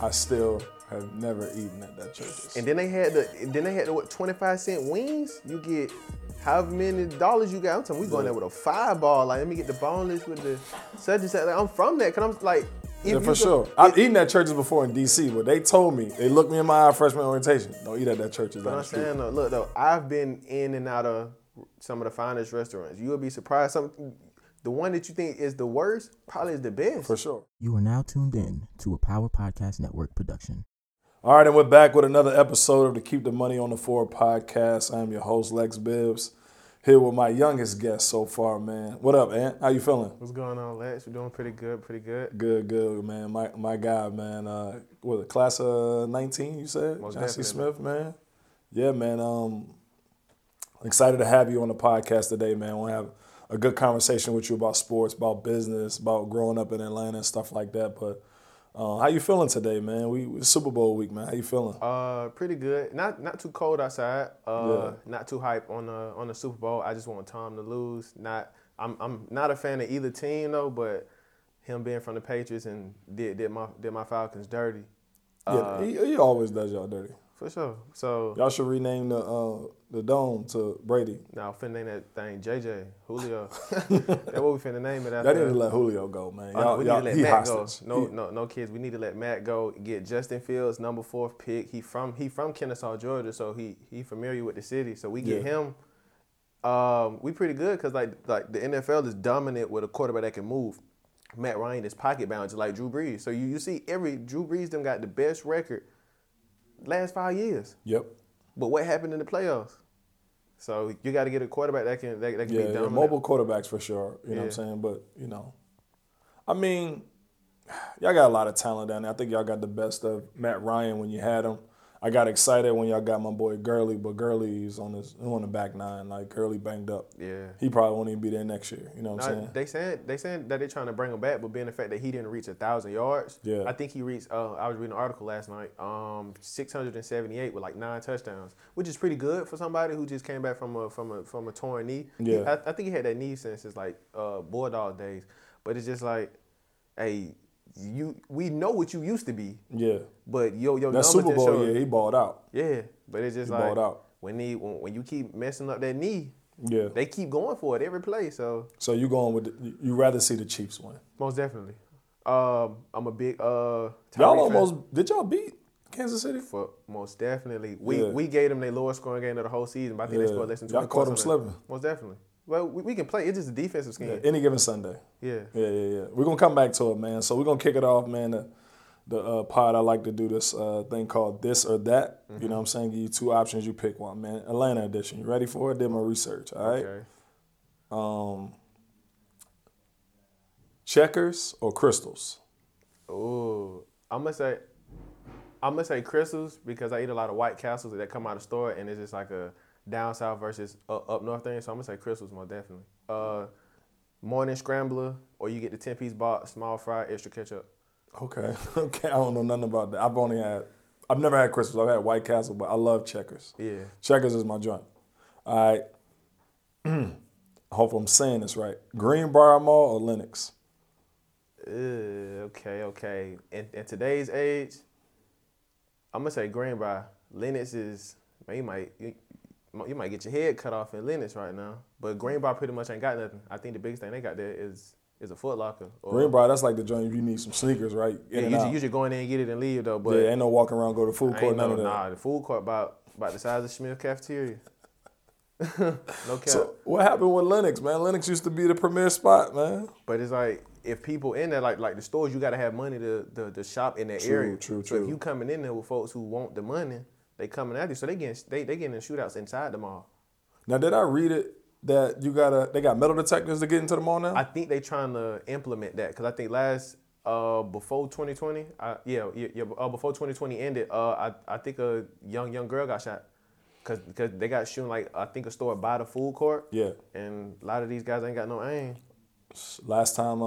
I still have never eaten at that church. And then they had the what, 25-cent wings? You get however many dollars you got. I'm telling you, we going there with a $5. Like, let me get the boneless with the such and such. Like, I'm from that, cause I'm like. Yeah, for sure. I've eaten at churches before in D.C., but they told me, they looked me in my eye freshman orientation, don't eat at that churches. You know what I'm saying? No, look, though, I've been in and out of some of the finest restaurants. You'll be surprised. The one that you think is the worst probably is the best. For sure. You are now tuned in to a Power Podcast Network production. All right, and we're back with another episode of the Keep the Money on the Floor podcast. I am your host, Lex Bibbs, here with my youngest guest so far, man. What up, Ant? How you feeling? What's going on, Lex? We're doing pretty good. Good, man. My guy, man. Class of 19, you said? Jesse Smith, man. Yeah, man. Excited to have you on the podcast today, man. We'll have a good conversation with you about sports, about business, about growing up in Atlanta and stuff like that. But how you feeling today, man? We Super Bowl week, man. How you feeling? Pretty good. Not too cold outside. Not too hype on the Super Bowl. I just want Tom to lose. I'm not a fan of either team though, but him being from the Patriots and did my Falcons dirty. He always does y'all dirty. For sure. So y'all should rename the dome to Brady. No, finna name that thing JJ Julio. That's what we finna name it after. Y'all need to let Julio go, man. We need to let Matt go. No kids. We need to let Matt go. Get Justin Fields, number 4th pick. He from Kennesaw, Georgia, so he familiar with the city. So we get him. We pretty good because like the NFL is dominant with a quarterback that can move. Matt Ryan is pocket bound just like Drew Brees. So you see every Drew Brees them got the best record. Last 5 years. Yep. But what happened in the playoffs? So you got to get a quarterback that can be dominant. Mobile quarterbacks for sure. You know what I'm saying? But, you know, I mean, y'all got a lot of talent down there. I think y'all got the best of Matt Ryan when you had him. I got excited when y'all got my boy Gurley, but Gurley's on the back nine. Like, Gurley banged up. Yeah. He probably won't even be there next year. You know what I'm saying? They said that they're trying to bring him back, but being the fact that he didn't reach 1,000 yards, yeah. I think he reached, I was reading an article last night, 678 with like 9 touchdowns, which is pretty good for somebody who just came back from a torn knee. Yeah. I think he had that knee since his like Bulldog days. But it's just like, hey, we know what you used to be. Yeah. But your that Super Bowl, showed, he balled out. Yeah, but it's just like when you keep messing up that knee, they keep going for it every play. So you going with you rather see the Chiefs win? Most definitely. I'm a big y'all almost fan. Did y'all beat Kansas City? For most definitely, we gave them their lowest scoring game of the whole season. But I think they scored less than 20. Y'all caught them slipping. Most definitely. Well, we can play. It's just a defensive scheme. Yeah, any given Sunday. Yeah. We're gonna come back to it, man. So we're gonna kick it off, man. The pod, I like to do this thing called This or That. Mm-hmm. You know what I'm saying? Give you 2 options, you pick one, man. Atlanta edition. You ready for it? Did my research, all right? Okay. Checkers or crystals? Ooh, I'm gonna say crystals because I eat a lot of White Castles that come out of the store, and it's just like a down south versus up north thing. So I'm gonna say crystals more definitely. Morning scrambler, or you get the 10-piece box, small fry, extra ketchup. Okay. I don't know nothing about that. I've never had crystals. I've had White Castle, but I love Checkers. Yeah. Checkers is my joint. All right. I hope I'm saying this right. Greenbriar Mall or Lenox? Okay. In today's age, I'm gonna say Greenbriar. Lenox is you might get your head cut off in Lenox right now, but Greenbriar pretty much ain't got nothing. I think the biggest thing they got there is a Foot Locker. Greenbriar, that's like the joint if you need some sneakers, right? You should go in there and get it and leave, though. But ain't no walking around, go to the food court, none of that. Nah, the food court about the size of Smith Cafeteria. No cap. So what happened with Lenox, man? Lenox used to be the premier spot, man. But it's like, if people in there, like the stores, you got to have money to shop in that area. True. So if you coming in there with folks who want the money, they coming at you. So they getting in shootouts inside the mall. Now, did I read it? That they got metal detectors to get into the mall now? I think they trying to implement that because I think before 2020, before 2020 ended, I think a young girl got shot because they got shooting like I think a store by the food court. Yeah. And a lot of these guys ain't got no aim. Last time,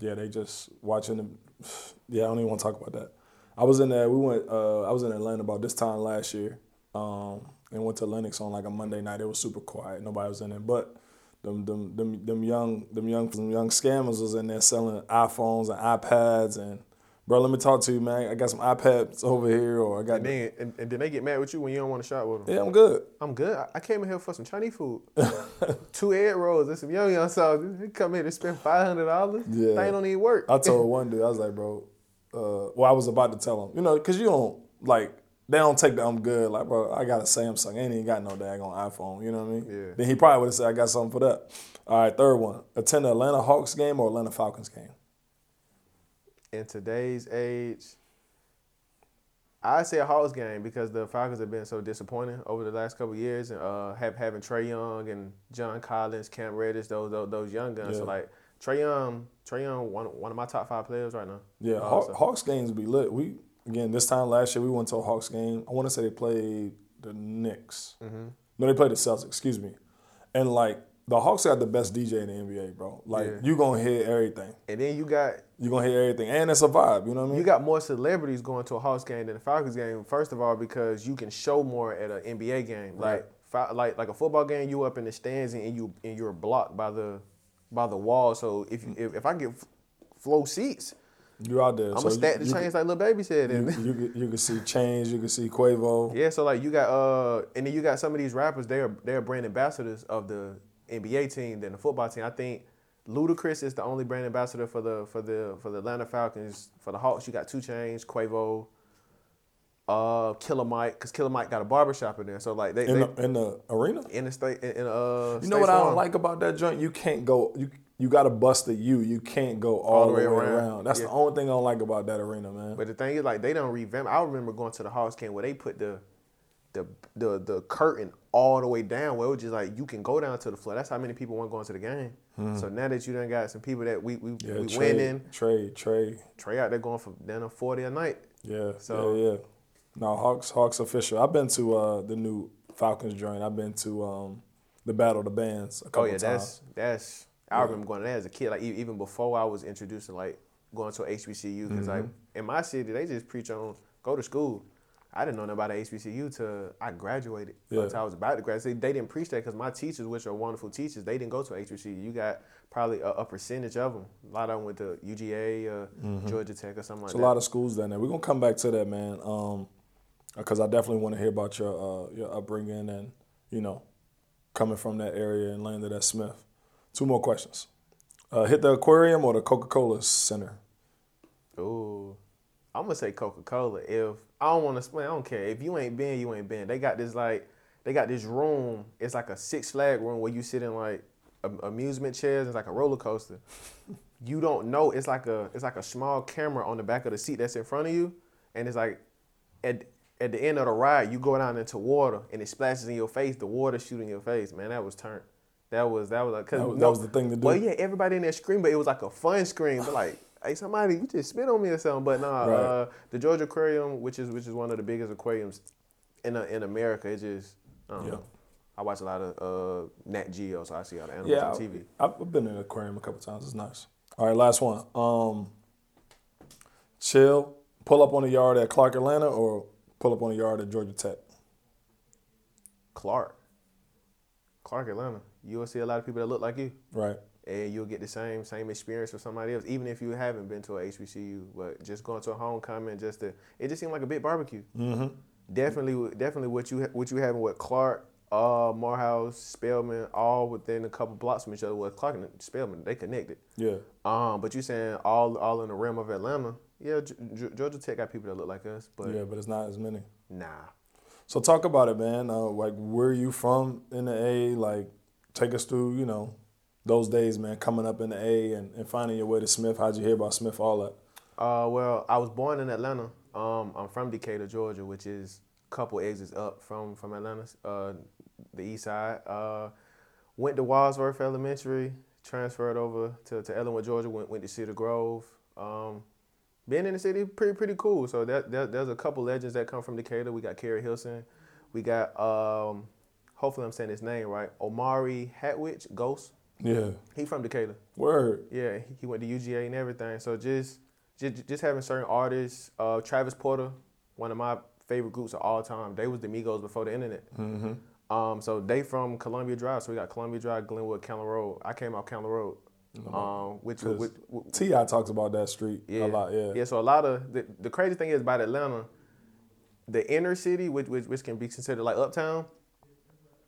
they just watching I don't even want to talk about that. I was in there. I was in Atlanta about this time last year. And went to Lenox on like a Monday night. It was super quiet. Nobody was in there. But them young scammers was in there selling iPhones and iPads and bro, let me talk to you, man. I got some iPads over here, or I got. And then they get mad with you when you don't want to shop with them. Yeah, I'm good. I came in here for some Chinese food, 2 egg rolls and some young sauce. You come here to spend $500. Yeah, that ain't don't even work. I told one dude, I was like, bro. I was about to tell him, you know, cause you don't like. They don't take the I'm good. Like, bro, I got a Samsung. I ain't even got no daggone iPhone. You know what I mean? Yeah. Then he probably would have said, I got something for that. All right, third one. Attend the Atlanta Hawks game or Atlanta Falcons game? In today's age, I say a Hawks game because the Falcons have been so disappointing over the last couple of years. And having Trae Young and John Collins, Cam Reddish, those young guns. Yeah. So, like, Trae Young, one of my top 5 players right now. Yeah, Hawks games be lit. Again, this time last year, we went to a Hawks game. I want to say they played the Knicks. Mm-hmm. No, they played the Celtics, excuse me. And, like, the Hawks got the best DJ in the NBA, bro. Like, you going to hear everything. And then You're going to hear everything. And it's a vibe, you know what I mean? You got more celebrities going to a Hawks game than a Falcons game, first of all, because you can show more at an NBA game. Right. Like a football game, you up in the stands and you're blocked by the wall. So if I get flow seats... You're out there. I'm going to stack the Chainz like Lil Baby said. You can see Chainz. You can see Quavo. Yeah, so like you got, and then you got some of these rappers, they're brand ambassadors of the NBA team than the football team. I think Ludacris is the only brand ambassador for the Atlanta Falcons. For the Hawks, you got 2 Chainz, Quavo, Killer Mike, because Killer Mike got a barbershop in there. So like in the arena? In the state. You know what I don't like about that joint? You can't go... You got to bust the U. You can't go all the way around. That's the only thing I don't like about that arena, man. But the thing is, like, they don't revamp. I remember going to the Hawks game where they put the curtain all the way down, where it was just like you can go down to the floor. That's how many people weren't going to the game. So now that you done got some people that we winning. Trae out there going for down to 40 a night. Yeah. So yeah. No, Hawks official. I've been to the new Falcons joint. I've been to the Battle of the Bands a couple times. That's. I remember going to that as a kid, like even before I was introducing, like going to HBCU, because like in my city they just preach on go to school. I didn't know nothing about HBCU till I graduated. Yeah. Until I was about to graduate, they didn't preach that because my teachers, which are wonderful teachers, they didn't go to HBCU. You got probably a percentage of them. A lot of them went to UGA, Georgia Tech, or something like that. It's a lot of schools down there. We're gonna come back to that, man, because I definitely want to hear about your upbringing and you know coming from that area and landed at Smith. 2 more questions. Hit the aquarium or the Coca-Cola Center? Ooh. I'm going to say Coca-Cola. If I don't want to explain, I don't care. If you ain't been, you ain't been. They got this room. It's like a Six Flag room where you sit in like amusement chairs. It's like a roller coaster. You don't know. It's like a small camera on the back of the seat that's in front of you. And it's like at the end of the ride, you go down into water and it splashes in your face. The water shooting your face. Man, that was turned. That was the thing to do. Well, yeah, everybody in there screamed, but it was like a fun scream. But like, hey, somebody, you just spit on me or something. But nah, right. The Georgia Aquarium, which is one of the biggest aquariums in America, it just I don't know. I watch a lot of Nat Geo, so I see all the animals on TV. I've been in an aquarium a couple times. It's nice. All right, last one. Chill, pull up on the yard at Clark Atlanta, or pull up on the yard at Georgia Tech. Clark Atlanta. You'll see a lot of people that look like you. Right. And you'll get the same experience with somebody else, even if you haven't been to a HBCU. But just going to a homecoming, it just seemed like a big barbecue. Mm-hmm. Definitely what you having with Clark, Morehouse, Spelman, all within a couple blocks from each other. Well, Clark and Spelman, they connected. Yeah. But you saying all in the realm of Atlanta. Yeah, Georgia Tech got people that look like us. But it's not as many. Nah. So talk about it, man. Like, where are you from in the A? Like, take us through, you know, those days, man, coming up in the A and finding your way to Smith. How'd you hear about Smith, all that? Well, I was born in Atlanta. I'm from Decatur, Georgia, which is a couple exits up from Atlanta, the east side. Went to Wadsworth Elementary, transferred over to Ellenwood, Georgia, went to Cedar Grove. Being in the city, pretty cool. So there's a couple legends that come from Decatur. We got Kerry Hilson. We got... hopefully I'm saying his name right. Omari Hatwich, Ghost. Yeah. He from Decatur. Word. Yeah, he went to UGA and everything. So just having certain artists. Travis Porter, one of my favorite groups of all time. They was the Migos before the internet. Mm-hmm. So they from Columbia Drive. So we got Columbia Drive, Glenwood, County Road. I came out County Road. Which T.I. talks about that street a lot. Yeah. So a lot of the crazy thing is about Atlanta, the inner city, which can be considered like uptown,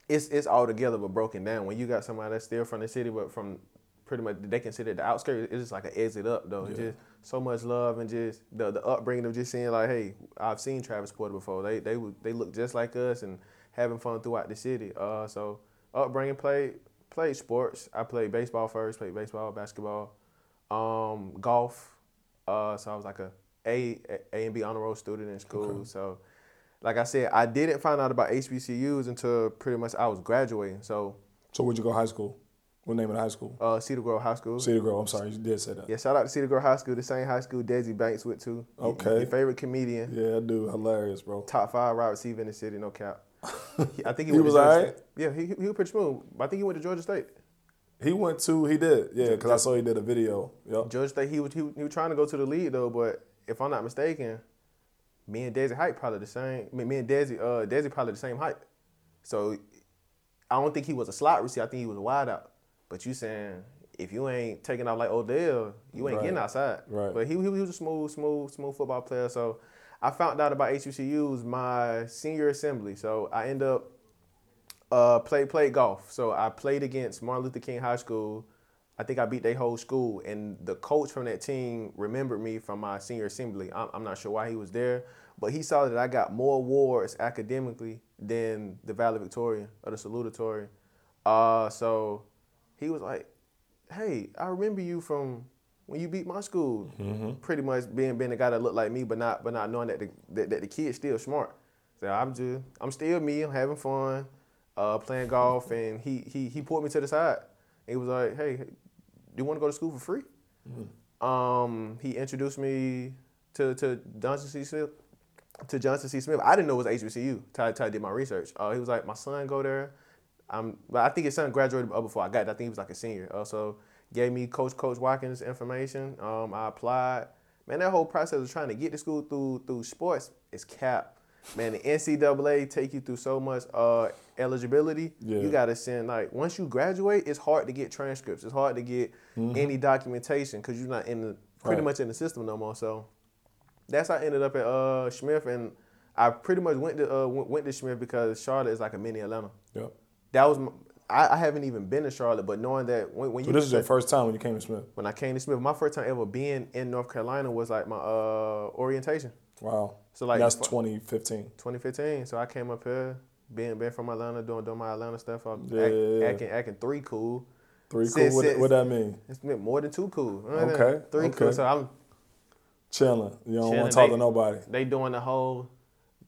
it's all together but broken down. When you got somebody that's still from the city but from pretty much they consider it the outskirts, it's just like an exit up though. Yeah. Just so much love and just the upbringing of just seeing like, hey, I've seen Travis Porter before. They look just like us and having fun throughout the city. So upbringing, played sports. I played baseball first, played baseball, basketball, golf. So I was like A and B honor roll student in school. Okay. So like I said, I didn't find out about HBCUs until pretty much I was graduating. So where'd you go high school? What name of the high school? Cedar Grove High School. Cedar Grove, I'm sorry, you did say that. Yeah, shout out to Cedar Grove High School, the same high school Desi Banks went to. Okay. Your favorite comedian. Yeah, I do. Hilarious, bro. Top 5 wide receiver in the city, no cap. I think he went to Georgia State. Yeah, he was pretty smooth. I think he went to Georgia State. He did, because I saw he did a video. Yep. Georgia State, he was trying to go to the league, though, but if I'm not mistaken, me and Desi height probably the same. Me and Desi probably the same height. So I don't think he was a slot receiver. I think he was a wide out. But you saying, if you ain't taking off like Odell, you ain't getting outside. Right. But he was a smooth football player, so... I found out about HBCUs my senior assembly. So I end up played golf. So I played against Martin Luther King High School. I think I beat their whole school. And the coach from that team remembered me from my senior assembly. I'm not sure why he was there, but he saw that I got more awards academically than the valedictorian or the salutatorian. So he was like, hey, I remember you from... when you beat my school, pretty much being the guy that looked like me, but not knowing that the kid's still smart. So I'm still me. I'm having fun, playing golf, and he pulled me to the side. He was like, "Hey, do you want to go to school for free?" Mm-hmm. He introduced me to Johnson C. Smith. I didn't know it was HBCU. Ty did my research. He was like, "My son go there." I think his son graduated before I got there. I think he was like a senior. So. Gave me Coach Watkins' information. I applied. Man, that whole process of trying to get to school through sports is cap. Man, the NCAA take you through so much eligibility. Yeah. You got to send, like, once you graduate, it's hard to get transcripts. It's hard to get any documentation because you're not pretty much in the system no more. So that's how I ended up at Smith. And I pretty much went to Smith because Charlotte is like a mini Atlanta. Yep. That was my... I haven't even been to Charlotte, but knowing that when so you... So this is your first time when you came to Smith? When I came to Smith, my first time ever being in North Carolina was like my orientation. Wow. So like that's 2015. 2015. So I came up here, being from Atlanta, doing my Atlanta stuff. Acting three cool. Three cool? What that mean? It's meant more than two cool. Okay. Three cool. So I'm... chilling. You don't want to talk to nobody. They doing the whole,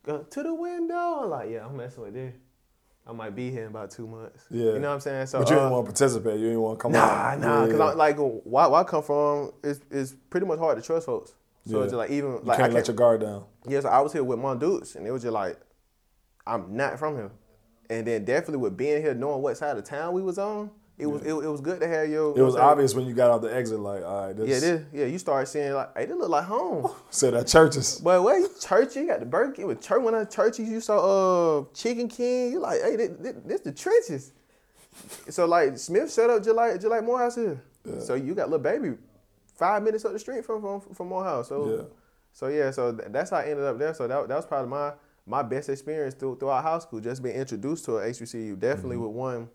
go to the window. I'm like, yeah, I'm messing with this. I might be here in about 2 months. Yeah. You know what I'm saying? So, but you didn't want to participate. You didn't want to come out. Nah. Because I'm like, where I come from, it's pretty much hard to trust folks. So it's just like even... like you can't let your guard down. Yeah, so I was here with my dudes, and it was just like, I'm not from here. And then definitely with being here, knowing what side of town we was on, it was good to have your... It was obvious when you got out the exit, like, all right, this... Yeah, you started seeing like, hey, this look like home. So that churches. But where you church, you got the Burger King. When I churches, you saw Chicken King. You like, hey, this the trenches. So like, Smith shut up just like Morehouse here. Yeah. So you got Lil Baby 5 minutes up the street from Morehouse. So that's how I ended up there. So that was probably my best experience throughout high school, just being introduced to an HBCU. Definitely with one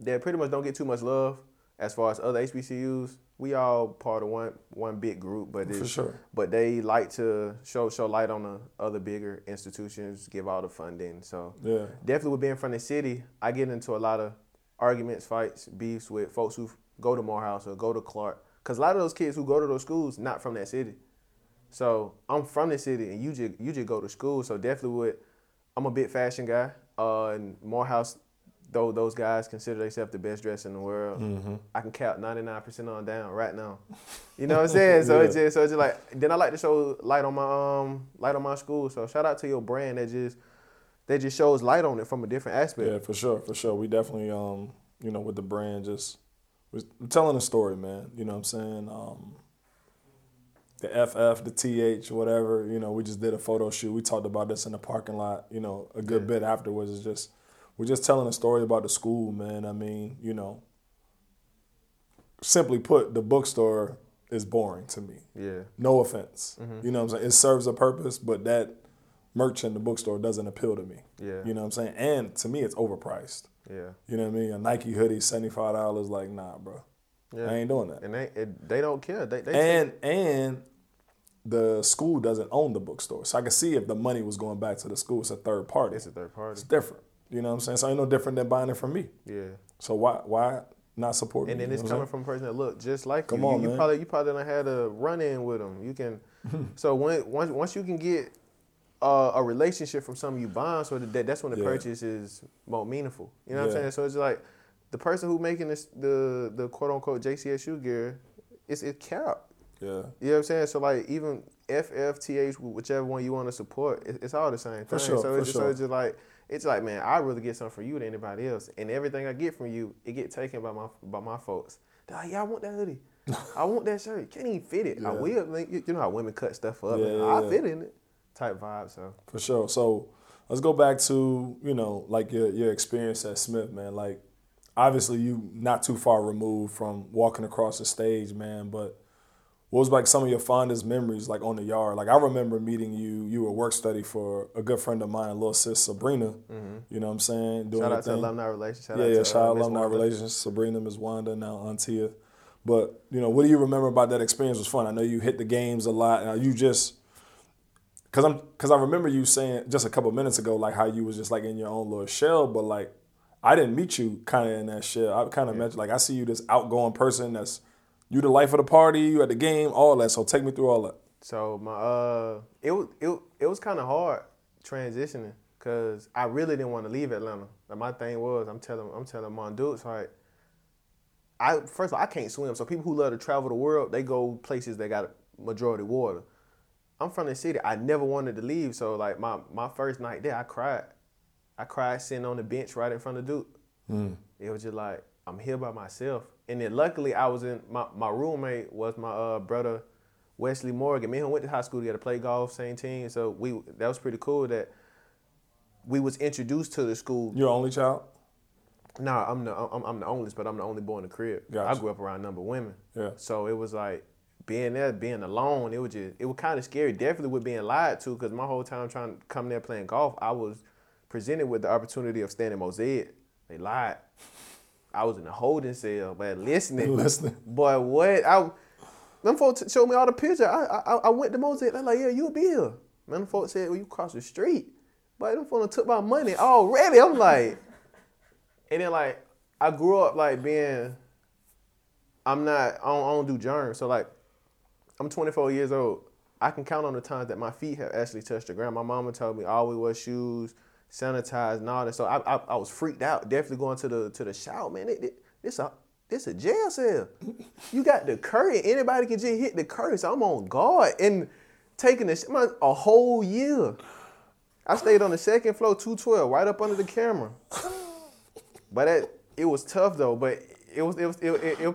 that pretty much don't get too much love as far as other HBCUs. We all part of one big group, but for sure. But they like to show light on the other bigger institutions, give all the funding. So definitely with being from the city, I get into a lot of arguments, fights, beefs with folks who go to Morehouse or go to Clark. Because a lot of those kids who go to those schools, not from that city. So I'm from the city and you just go to school. So definitely I'm a big fashion guy. And Morehouse, though those guys consider themselves the best dressed in the world, I can count 99% on down right now. You know what I'm saying? So it's just like then I like to show light on my school. So shout out to your brand that just shows light on it from a different aspect. Yeah, for sure. We definitely with the brand just was telling a story, man. You know what I'm saying? The FF, the TH, whatever. You know, we just did a photo shoot. We talked about this in the parking lot. You know, a good bit afterwards. It's just. We're just telling a story about the school, man. I mean, simply put, the bookstore is boring to me. Yeah. No offense. Mm-hmm. You know what I'm saying? It serves a purpose, but that merch in the bookstore doesn't appeal to me. Yeah. You know what I'm saying? And to me, it's overpriced. Yeah. You know what I mean? A Nike hoodie, $75, like, nah, bro. Yeah. I ain't doing that. And they don't care. And the school doesn't own the bookstore. So I can see if the money was going back to the school. It's a third party. It's different. You know what I'm saying? So ain't no different than buying it from me. Yeah. So why not support me? And then it's coming from a person that look just like you. Come on, man. You probably done had a run-in with them. You can. So once you can get a relationship from something you bond, so that's when the purchase is more meaningful. You know what I'm saying? So it's like the person who making this, the quote-unquote JCSU gear, it's cap. Yeah. You know what I'm saying? So like even FFTH, whichever one you want to support, it's all the same thing. For sure, so it's just like, man, I'd rather get something from you than anybody else. And everything I get from you, it get taken by my folks. They're like, yeah, I want that hoodie. I want that shirt. Can't even fit it. Yeah. I will. Like, you know how women cut stuff up. Yeah, I fit in it. Type vibe, so. For sure. So let's go back to, you know, like your experience at Smith, man. Like, obviously you not too far removed from walking across the stage, man, but what was like some of your fondest memories, like on the yard? Like I remember meeting you. You were work study for a good friend of mine, little sis Sabrina. Mm-hmm. You know what I'm saying? Doing shout out to alumni relations. Shout out alumni relations. Sabrina, Ms. Wanda, now Auntia. But you know, what do you remember about that experience? It was fun. I know you hit the games a lot. Now you just. Cause I remember you saying just a couple minutes ago, like how you was just like in your own little shell, but like I didn't meet you kind of in that shell. I kind of met you, like I see you this outgoing person that's you the life of the party, you at the game, all that. So take me through all that. So my it was kind of hard transitioning cause I really didn't want to leave Atlanta. Like my thing was I'm telling my dudes like first of all I can't swim. So people who love to travel the world, they go places that got majority water. I'm from the city. I never wanted to leave. So, like, my first night there, I cried. Sitting on the bench right in front of Duke. Mm. It was just like, I'm here by myself. And then luckily, I was in, my roommate was my brother, Wesley Morgan. Me and him went to high school together, played golf, same team. So, that was pretty cool that we was introduced to the school. Your only child? Nah, I'm the oldest, but I'm the only boy in the crib. Gotcha. I grew up around a number of women. Yeah. So, it was like, being there, being alone, it was kind of scary. Definitely with being lied to, because my whole time trying to come there playing golf, I was presented with the opportunity of staying in Mosaic. They lied. I was in a holding cell, but listening. Boy, what? Them folks showed me all the pictures. I went to Mosaic. They're like, yeah, you'll be here. Man, them folks said, well, you cross the street. But them folks took my money already. I'm like, and then like I grew up like being, I don't do germs. So like. I'm 24 years old. I can count on the times that my feet have actually touched the ground. My mama told me I always wear shoes, sanitized, and all that. So I was freaked out. Definitely going to the shower, man. This a jail cell. You got the curtain. Anybody can just hit the curtain. So I'm on guard and taking a whole year. I stayed on the second floor, 212, right up under the camera. But it was tough though. But It was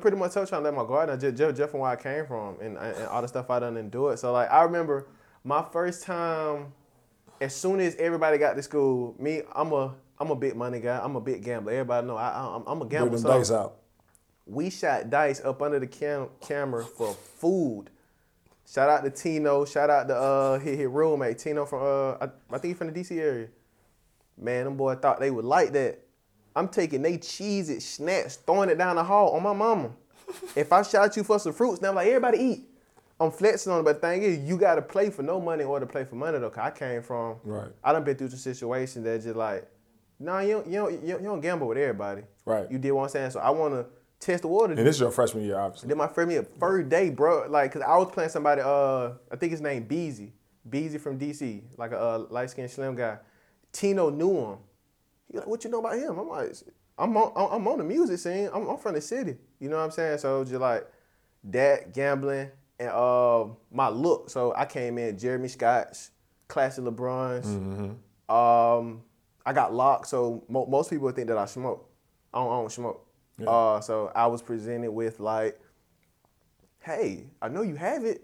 pretty much tough trying to let my guard down, just from where I came from and all the stuff I done endured. So like I remember my first time, as soon as everybody got to school, me I'm a big money guy, I'm a big gambler. Everybody know I'm a gambler. Bring them dice out. We shot dice up under the camera for food. Shout out to Tino. Shout out to his roommate Tino from I think he's from the DC area. Man, them boy thought they would like that. I'm taking they cheese it, snacks, throwing it down the hall on my mama. If I shout you for some fruits, then I'm like, everybody eat. I'm flexing on it, but the thing is, you got to play for no money or to play for money, though, because I came from, right. I done been through some situations that just like, nah, you don't gamble with everybody. Right. You did what I'm saying, so I want to test the water. And this is your freshman year, obviously. Then my freshman year, first day, bro, like, because I was playing somebody, I think his name Beezy from D.C., like a light-skinned, slim guy. Tino knew him. He like, what you know about him? I'm like, I'm on the music scene. I'm from the city. You know what I'm saying? So it was just like that, gambling, and my look. So I came in Jeremy Scott's, Classic LeBron's. Mm-hmm. I got locked, so most people would think that I smoke. I don't smoke. Yeah. So I was presented with like, hey, I know you have it,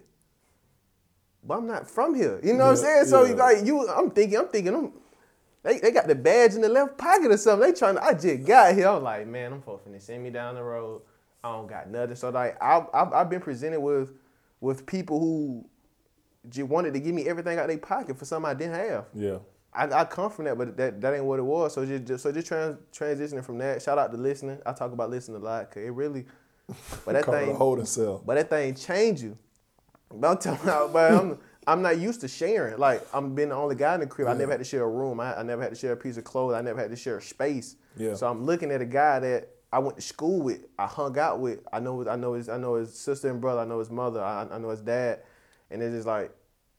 but I'm not from here. You know what I'm saying? So I'm thinking, They got the badge in the left pocket or something. I just got here. I was like, man, them folks finna send me down the road. I don't got nothing. So like I've been presented with people who just wanted to give me everything out of their pocket for something I didn't have. Yeah. I come from that, but that ain't what it was. So just transitioning from that. Shout out to listening. I talk about listening a lot because it really, but that thing holding cell. But that thing change you. But I'm telling you, but I'm not used to sharing. Like I'm been the only guy in the crib. Yeah. I never had to share a room. I never had to share a piece of clothes. I never had to share a space. Yeah. So I'm looking at a guy that I went to school with. I hung out with. I know his sister and brother. I know his mother. I know his dad. And it's just like.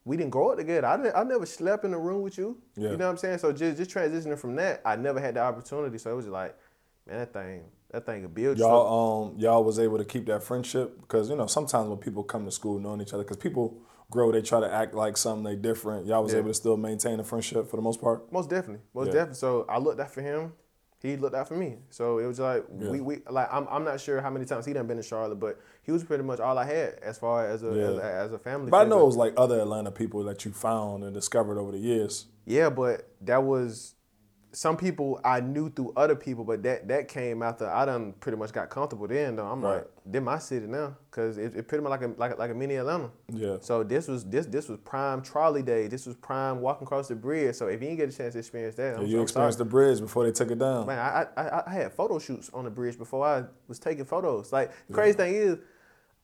We didn't grow up together. I never slept in a room with you. Yeah. You know what I'm saying? So just transitioning from that, I never had the opportunity. So it was just like, man, that thing could build you. Y'all was able to keep that friendship? Because, you know, sometimes when people come to school knowing each other, because people grow, they try to act like something they different. Y'all was able to still maintain a friendship for the most part? Most definitely. So I looked out for him. He looked out for me. So it was like, we like I'm not sure how many times he done been in Charlotte, but he was pretty much all I had as far as a family. But I know it was like other Atlanta people that you found and discovered over the years. Yeah, but that was some people I knew through other people, but that came after I done pretty much got comfortable then, though. I'm like, this my city now, because it pretty much like a mini Atlanta. Yeah. So this was prime trolley day. This was prime walking across the bridge. So if you didn't get a chance to experience that, you experienced the bridge before they took it down. Man, I had photo shoots on the bridge before I was taking photos. Like the crazy thing is,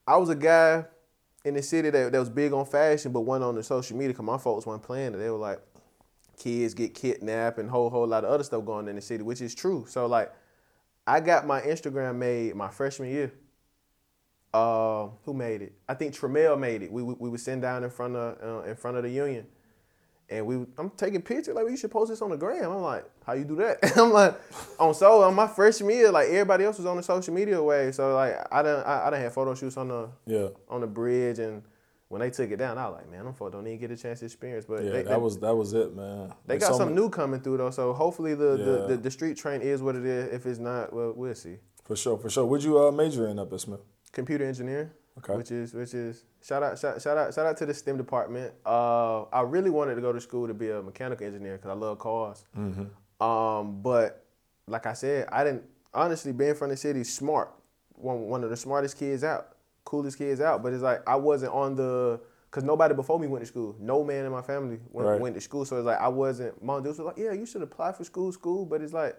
I was a guy in the city that was big on fashion, but wasn't on the social media because my folks weren't playing it. They were like, kids get kidnapped and whole lot of other stuff going on in the city, which is true. So like, I got my Instagram made my freshman year. Who made it? I think Tremel made it. We were sitting down in front of the union, and I'm taking pictures like, well, you should post this on the gram. I'm like, how you do that? I'm like, on my freshman year, like everybody else was on the social media wave. So like, I done had photo shoots on the bridge and. When they took it down, I was like, man, them folks don't even get a chance to experience. But that was it, man. They got something new coming through though, so hopefully the street train is what it is. If it's not, well, we'll see. For sure. What'd you major in up at Smith? Computer engineering. Okay. Which is shout out to the STEM department. I really wanted to go to school to be a mechanical engineer because I love cars. Mm-hmm. But like I said, I didn't honestly being from the city, smart. One of the smartest kids out. Coolest kids out, but it's like I wasn't on the because nobody before me went to school. No man in my family went to school, so it's like I wasn't. Mom dudes was like, "Yeah, you should apply for school," but it's like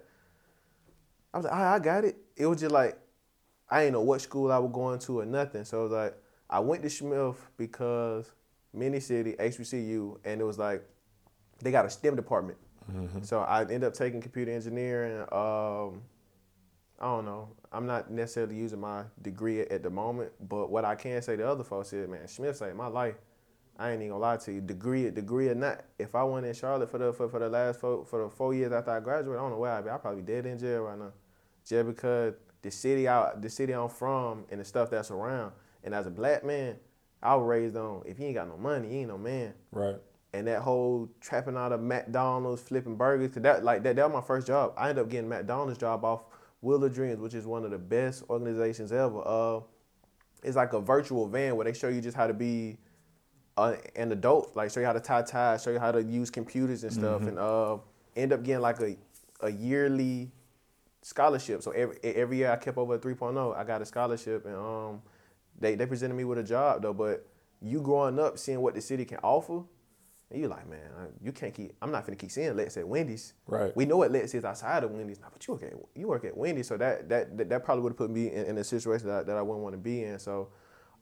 I was like, "I got it." It was just like I ain't know what school I was going to or nothing. So it was like I went to Smith because Mini City HBCU, and it was like they got a STEM department. Mm-hmm. So I ended up taking computer engineering. I don't know. I'm not necessarily using my degree at the moment, but what I can say to other folks is, man, Smith saved my life. I ain't even gonna lie to you. Degree or not, if I went in Charlotte for the last four years after I graduated, I don't know where I'd be. I'd probably be dead in jail right now, just because the city I'm from and the stuff that's around. And as a black man, I was raised on if you ain't got no money, you ain't no man. Right. And that whole trapping out of McDonald's, flipping burgers, that was my first job. I ended up getting McDonald's job off. Wheel of Dreams, which is one of the best organizations ever. It's like a virtual van where they show you just how to be an adult, like show you how to tie ties, show you how to use computers and stuff, mm-hmm. and end up getting like a yearly scholarship. So every year I kept over a 3.0, I got a scholarship, and they presented me with a job though. But you growing up, seeing what the city can offer, and you like, man, you can't keep. I'm not finna keep seeing Lex at Wendy's. Right. We know what Lex is outside of Wendy's. Nah, but you work at Wendy's, so that probably would have put me in a situation that I wouldn't want to be in. So,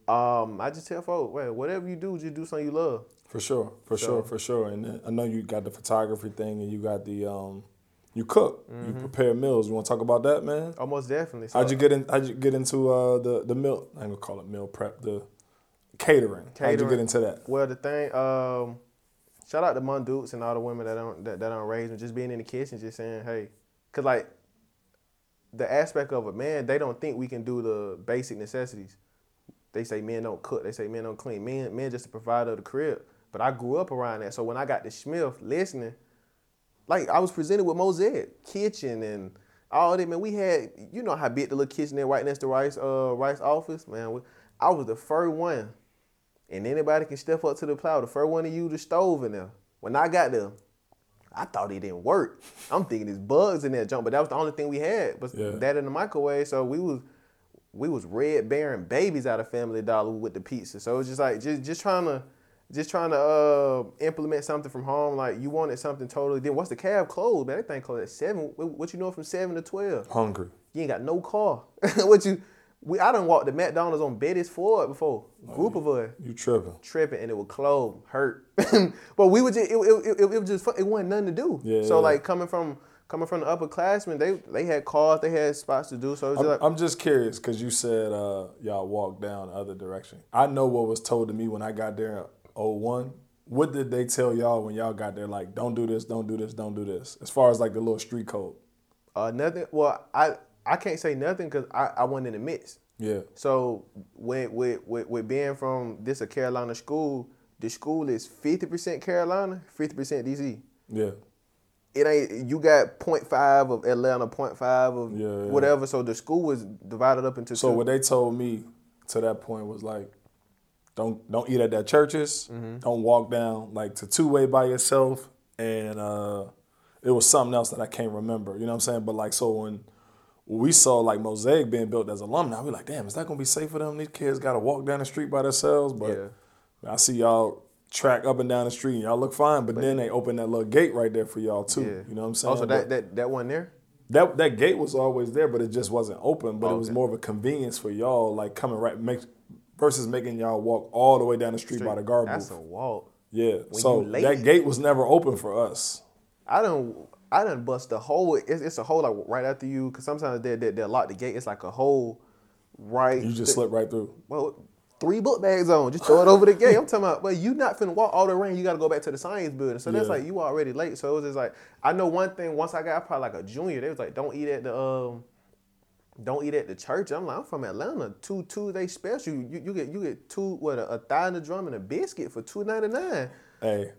I just tell folks, well, whatever you do, just do something you love. For sure. And I know you got the photography thing, and you got the you cook, mm-hmm. you prepare meals. You want to talk about that, man? Oh, most definitely. So, how'd you get into the meal? I ain't gonna call it meal prep. The catering. How'd you get into that? Well, the thing. Shout out to my dudes and all the women that don't raise me. Just being in the kitchen, just saying, hey. Because, like, the aspect of a man, they don't think we can do the basic necessities. They say men don't cook. They say men don't clean. Men just a provider of the crib. But I grew up around that. So when I got to Smith listening, like, I was presented with Mosaic kitchen and all that. Man, we had, you know how big the little kitchen there right next to Rice office? Man, I was the first one. And anybody can step up to the plow. The first one to use the stove in there. When I got there, I thought it didn't work. I'm thinking there's bugs in that junk, but that was the only thing we had was that in the microwave. So we was we was red bearing babies out of Family Dollar with the pizza. So it was just like just trying to implement something from home. Like you wanted something totally different. What's the cab closed, man? That thing closed at 7. What you know from 7 to 12? Hungry. You ain't got no car. I done walked to McDonald's on Betty's Ford before. Group of us. You tripping. Tripping, and it would close, hurt. But we would just, it was just fun. It wasn't nothing to do. Yeah, so like coming from the upperclassmen, they had cars, they had spots to do. So it was I'm just curious because you said y'all walked down the other direction. I know what was told to me when I got there in 01. What did they tell y'all when y'all got there? Like, don't do this, don't do this, don't do this. As far as like the little street code. Nothing. Well, I can't say nothing because I wasn't in the midst. Yeah. So with being from this a Carolina school, the school is 50% Carolina, 50% DC. Yeah. It ain't, you got 0.5 of Atlanta, 0.5 of whatever. So the school was divided up into two. So what they told me to that point was like, don't eat at that churches, don't walk down like to two-way by yourself, and it was something else that I can't remember. You know what I'm saying? But like so when we saw like Mosaic being built as alumni, we like, damn, is that gonna be safe for them? These kids gotta walk down the street by themselves. But I see y'all track up and down the street and y'all look fine, but then they open that little gate right there for y'all too. Yeah. You know what I'm saying? Also that one there? That gate was always there, but it just wasn't open. But it was more of a convenience for y'all, like coming right versus making y'all walk all the way down the street by the garbage. That's a walk. Yeah. When so that gate was never open for us. I done bust the hole. It's a hole like right after you, because sometimes they lock the gate. It's like a hole right. You just slip right through. Well, 3 book bags on. Just throw it over the gate. I'm talking about, well, you not finna walk all the way. You got to go back to the science building. So that's like, you already late. So it was just like, I know one thing, once I got probably like a junior, they was like, don't eat at the church. I'm like, I'm from Atlanta. 2 Tuesday special. You get 2, a thigh and a drum and a biscuit for $2.99. Hey,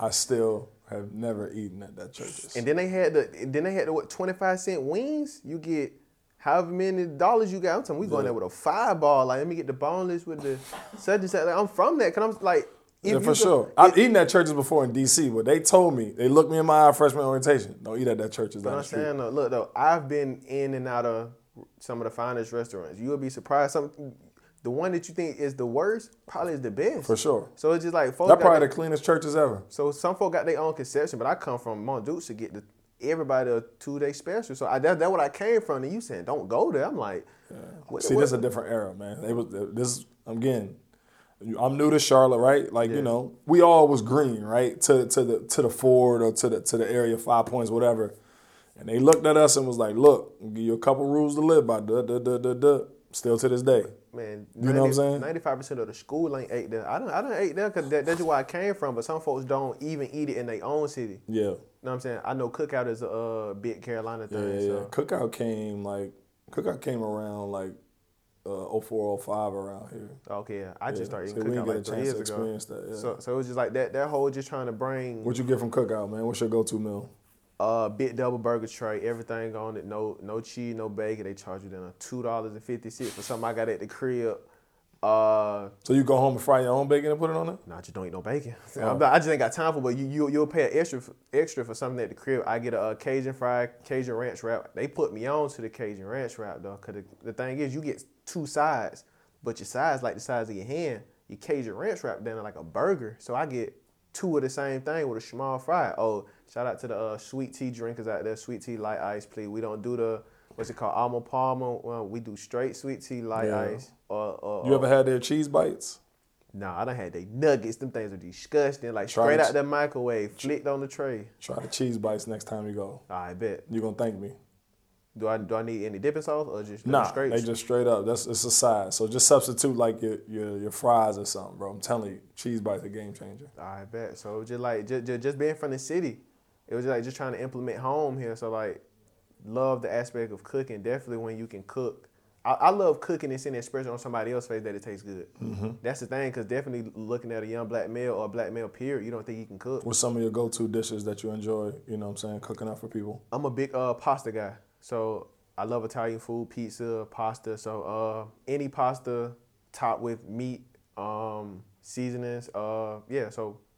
I still have never eaten at that churches. And then they had the what, 25-cent wings? You get however many dollars you got. I'm telling you, we going there with a fireball. Like, let me get the boneless with the such and such. Like, I'm from that, because I'm like, I've eaten at churches before in D.C., but they told me, they looked me in my eye freshman orientation, don't eat at that churches. You know what I'm saying? No, look, though, I've been in and out of some of the finest restaurants. You would be surprised. The one that you think is the worst probably is the best. For sure. So it's just like folks. That's probably the cleanest churches ever. So some folk got their own conception, but I come from Monduce to get everybody a 2-day special. So that's what I came from. And you saying, don't go there. I'm like, this is a different era, man. I'm new to Charlotte, right? Like, you know, we all was green, right? To the Ford or to the area, 5 points, whatever. And they looked at us and was like, look, I'll give you a couple rules to live by. Still to this day. Man, you know what I'm saying? 95% of the school ain't ate there. I done ate there because that's where I came from, but some folks don't even eat it in their own city. Yeah. You know what I'm saying? I know Cookout is a big Carolina thing. Yeah, so. Cookout came around like 04, 05 around here. Okay, yeah. I just started eating Cookout like 3 years ago. That, yeah. So it was just like that whole just trying to bring. What you get from Cookout, man? What's your go-to meal? Big double burger tray, everything on it, no cheese, no bacon. They charge you then $2.50 for something I got at the crib. So you go home and fry your own bacon and put it on it? No, I just don't eat no bacon. I just ain't got time for it, but you'll pay an extra for something at the crib. I get a Cajun fried, Cajun ranch wrap. They put me on to the Cajun ranch wrap, though, because the thing is, you get 2 sides, but your sides like the size of your hand. Your Cajun ranch wrap down like a burger, so I get 2 of the same thing with a small fry. Oh, shout out to the sweet tea drinkers out there. Sweet tea, light ice, please. We don't do the, what's it called, Alma Palmer. We do straight sweet tea, light ice. You ever had their cheese bites? Nah, I done had their nuggets. Them things are disgusting. Like straight out the microwave, flicked on the tray. Try the cheese bites next time you go. I bet. You're going to thank me. Do I need any dipping sauce or just straight? Nah, they just straight up. It's a side. So just substitute like your fries or something, bro. I'm telling you, cheese bites are a game changer. I bet. So it was just like just being from the city, it was just trying to implement home here. So like, love the aspect of cooking. Definitely when you can cook. I love cooking and seeing the expression on somebody else's face that it tastes good. Mm-hmm. That's the thing, because definitely looking at a young black male or a black male period, you don't think he can cook. What's some of your go-to dishes that you enjoy, you know what I'm saying, cooking up for people? I'm a big pasta guy. So I love Italian food, pizza, pasta. So any pasta topped with meat, seasonings. So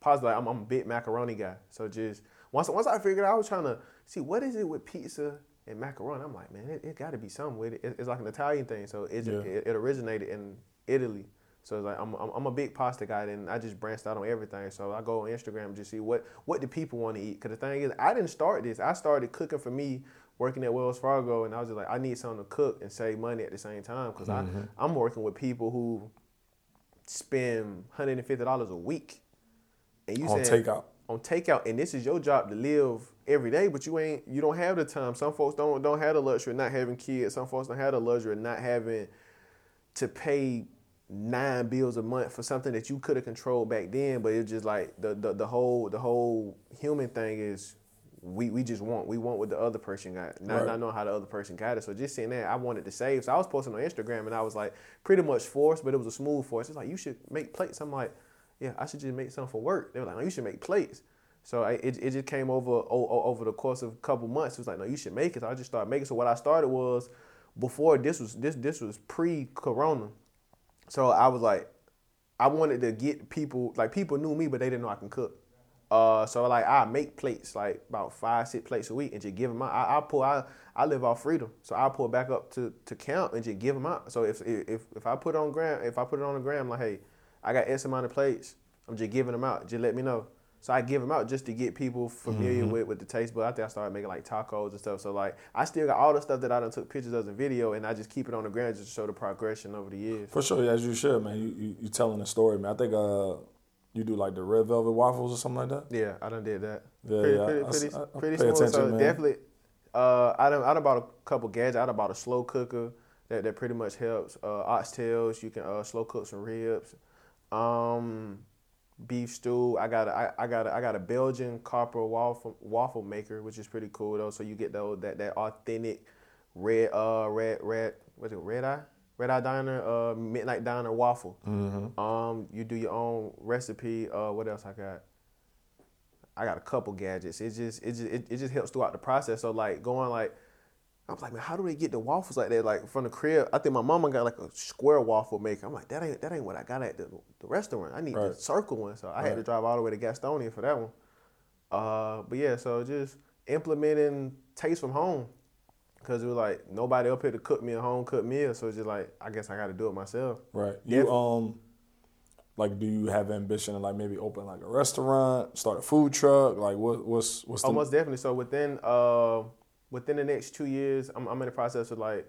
pasta, like, I'm a big macaroni guy. So just once I figured out, I was trying to see what is it with pizza and macaroni. I'm like, man, it got to be something with it. It's like an Italian thing, so it originated in Italy. So it's like I'm a big pasta guy, and I just branched out on everything. So I go on Instagram and just see what do people want to eat. Because the thing is, I didn't start this. I started cooking for me working at Wells Fargo, and I was just like, I need something to cook and save money at the same time because I'm working with people who spend $150 a week. And you on saying, takeout. On takeout, and this is your job to live every day, but you don't have the time. Some folks don't have the luxury of not having kids. Some folks don't have the luxury of not having to pay 9 bills a month for something that you could have controlled back then, but it's just like the whole human thing is we want what the other person got, not knowing how the other person got it. So just seeing that, I wanted to save. So I was posting on Instagram, and I was like pretty much forced, but it was a smooth force. It's like, you should make plates. I'm like, yeah, I should just make something for work. They were like, no, you should make plates. So it just came over the course of a couple months. It was like, no, you should make it. So I just started making. So what I started was, before this was pre-corona. So I was like, I wanted to get people, like people knew me, but they didn't know I can cook. So like I make plates, like about 5-6 plates a week, and just give them out. I live off freedom, so I pull back up to count and just give them out. So if I put it on gram, like, hey, I got X amount of plates, I'm just giving them out. Just let me know. So I give them out just to get people familiar with the taste. But I think I started making like tacos and stuff. So like I still got all the stuff that I done took pictures of in video, and I just keep it on the ground just to show the progression over the years. For sure, as you should, man. You telling the story, man. I think you do like the red velvet waffles or something like that. Yeah, I done did that. Yeah, pretty smooth. So man, definitely, I done bought a couple gadgets. I done bought a slow cooker that pretty much helps. Oxtails, you can slow cook some ribs. Beef stew. I got a Belgian copper waffle maker, which is pretty cool though. So you get that authentic red eye diner, midnight diner waffle. Mm-hmm. You do your own recipe. What else I got? I got a couple gadgets. It just helps throughout the process. So like going like, I was like, man, how do they get the waffles like that? Like from the crib, I think my mama got like a square waffle maker. I'm like, that ain't what I got at the restaurant. I need the circle one. So I had to drive all the way to Gastonia for that one. But yeah, so just implementing taste from home, because it was like nobody up here to cook me a home cooked meal. So it's just like, I guess I got to do it myself. Right. You like, do you have ambition to like maybe open like a restaurant, start a food truck? Like what's the... Oh, most definitely. So within the next 2 years, I'm in the process of like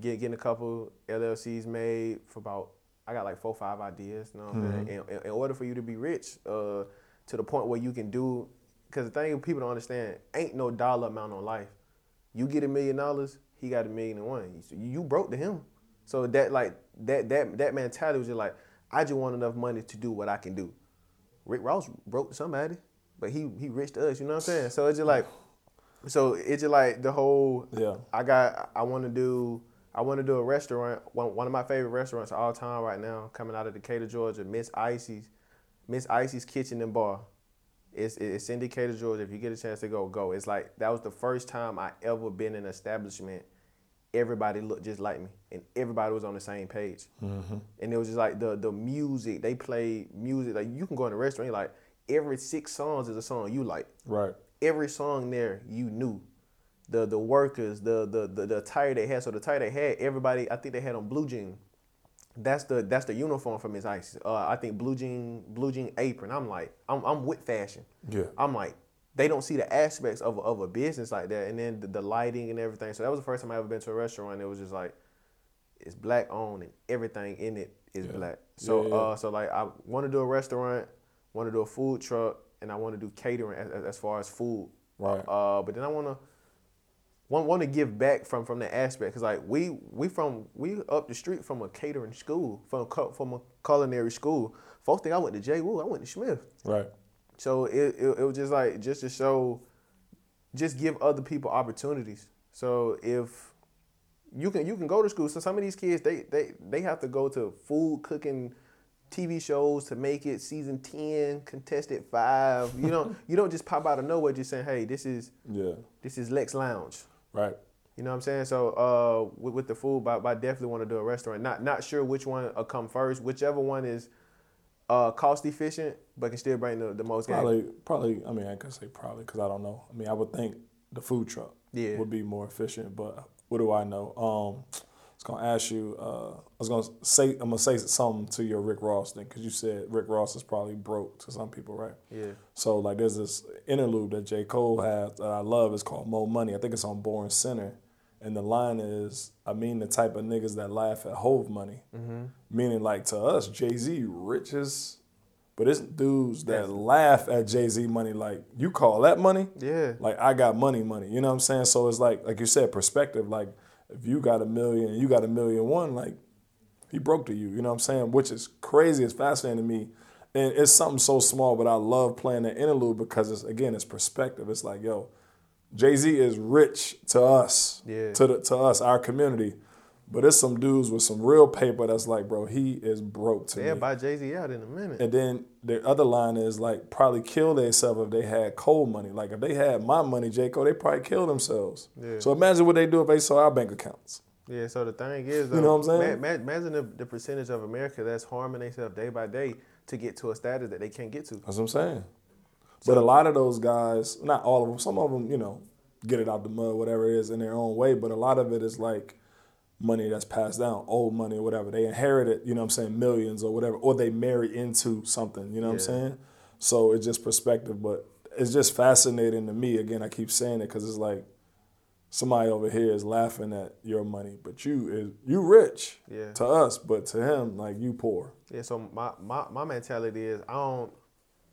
getting a couple LLCs made for about, I got like 4 or 5 ideas. You know what I'm saying? And in order for you to be rich to the point where you can do, because the thing people don't understand, ain't no dollar amount on life. You get $1 million, he got $1,000,001. You broke to him. So that like that mentality was just like, I just want enough money to do what I can do. Rick Ross broke to somebody, but he rich to us. You know what I'm saying? So it's just like. So it's just like the whole, I want to do a restaurant, one of my favorite restaurants of all time right now, coming out of Decatur, Georgia, Miss Icy's Kitchen and Bar. It's in Decatur, Georgia. If you get a chance to go. It's like, that was the first time I ever been in an establishment. Everybody looked just like me, and everybody was on the same page. Mm-hmm. And it was just like the music, they played music. Like you can go in a restaurant, like every 6 songs is a song you like. Right. Every song there, you knew the workers, the attire they had. So the attire they had, everybody, I think they had on blue jean. That's the uniform for Miss Ice. I think blue jean apron. I'm like, I'm with fashion. Yeah. I'm like, they don't see the aspects of a business like that, and then the lighting and everything. So that was the first time I ever been to a restaurant. It was just like, it's black owned and everything in it is black. So so like I want to do a restaurant, want to do a food truck. And I want to do catering as far as food. Right. But then I want to give back from that aspect, because like we up the street from a catering school, from a culinary school. Folks think I went to J. Wu. I went to Smith. Right. So it was just like, just to show, just give other people opportunities. So if you can go to school, so some of these kids they have to go to food cooking TV shows to make it, season 10, contested 5. You know, you don't just pop out of nowhere just saying, "Hey, this is Lex Lounge." Right. You know what I'm saying? So with the food, I definitely want to do a restaurant. Not sure which one will come first. Whichever one is cost efficient, but can still bring the most. Probably, I could say probably because I don't know. I mean, I would think the food truck. yeah. would be more efficient. But what do I know? I was gonna ask you. I'm gonna say something to your Rick Ross thing, because you said Rick Ross is probably broke to some people, right? Yeah. So like, there's this interlude that J. Cole has that I love. It's called "Mo Money." I think it's on Born Center, and the line is, "I mean the type of niggas that laugh at Hove money," mm-hmm. meaning like to us Jay-Z rich as. But it's dudes that laugh at Jay-Z money, like, you call that money? Yeah. Like, I got money. You know what I'm saying? So it's like you said, perspective. Like, if you got $1 million, you got $1.1 million, like, he broke to you. You know what I'm saying? Which is crazy. It's fascinating to me. And it's something so small, but I love playing that interlude because, it's perspective. It's like, yo, Jay-Z is rich to us, to us, our community. But it's some dudes with some real paper that's like, bro, he is broke to me. Yeah, buy Jay-Z out in a minute. And then the other line is like, probably kill themselves if they had Cole money. Like, if they had my money, J. Cole, they probably kill themselves. Yeah. So imagine what they do if they saw our bank accounts. Yeah, so the thing is, though, you know what I'm saying? Imagine the percentage of America that's harming themselves day by day to get to a status that they can't get to. That's what I'm saying. So, but a lot of those guys, not all of them, some of them, you know, get it out the mud, whatever it is, in their own way. But a lot of it is like, money that's passed down, old money or whatever. They inherit it, you know what I'm saying, millions or whatever, or they marry into something, you know what I'm saying? So it's just perspective, but it's just fascinating to me. Again, I keep saying it because it's like somebody over here is laughing at your money, but you rich to us, but to him, like, you poor. Yeah, so my mentality is I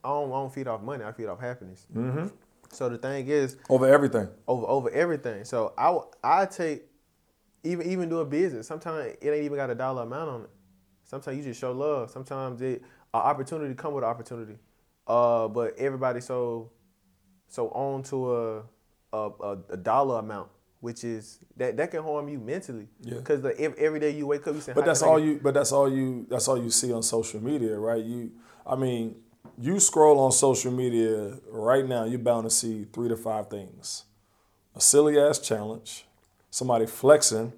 don't feed off money, I feed off happiness. Mm-hmm. So the thing is... Over everything. So I take... Even doing business, sometimes it ain't even got a dollar amount on it. Sometimes you just show love. Sometimes an opportunity come with an opportunity. But everybody so on to a dollar amount, which is that can harm you mentally. Yeah. Because every day you wake up, you say. That's all you see on social media, right? You scroll on social media right now, you're bound to see 3 to 5 things: a silly ass challenge. Somebody flexing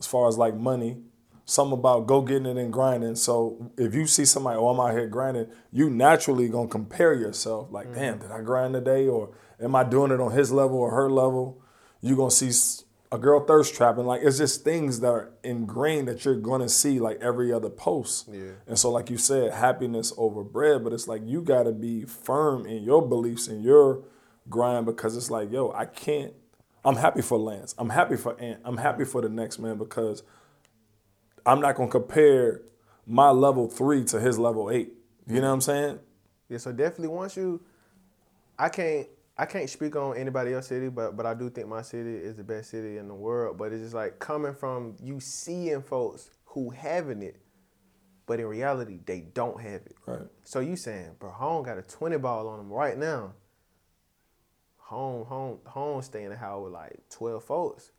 as far as like money, something about go getting it and grinding. So if you see somebody, I'm out here grinding, you naturally going to compare yourself. Like, damn, did I grind today? Or am I doing it on his level or her level? You're going to see a girl thirst trapping. Like, it's just things that are ingrained that you're going to see like every other post. Yeah. And so like you said, happiness over bread. But it's like you got to be firm in your beliefs and your grind, because it's like, yo, I'm happy for Lance. I'm happy for Ant. I'm happy for the next man, because I'm not going to compare my level 3 to his level 8. You know what I'm saying? Yeah, so definitely I can't speak on anybody else's city, but I do think my city is the best city in the world. But it's just like coming from you seeing folks who having it, but in reality, they don't have it. Right. So you saying, bro, Home got a 20 ball on him right now. Home staying in a house with like 12 folks.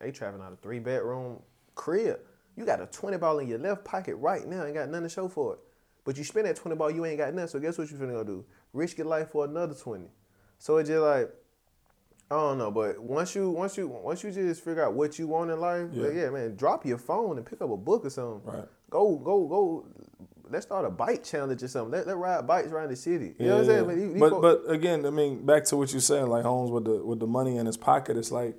They traveling out of 3-bedroom crib. You got a 20 ball in your left pocket right now. Ain't got nothing to show for it. But you spend that 20 ball, you ain't got nothing. So guess what you finna go do? Risk your life for another 20. So it's just like, I don't know. But once you just figure out what you want in life, man, drop your phone and pick up a book or something. Right. Go. Let's start a bike challenge or something. Let ride bikes around the city. You know what I'm saying? Man, but again, back to what you said, like Holmes with the money in his pocket, it's like,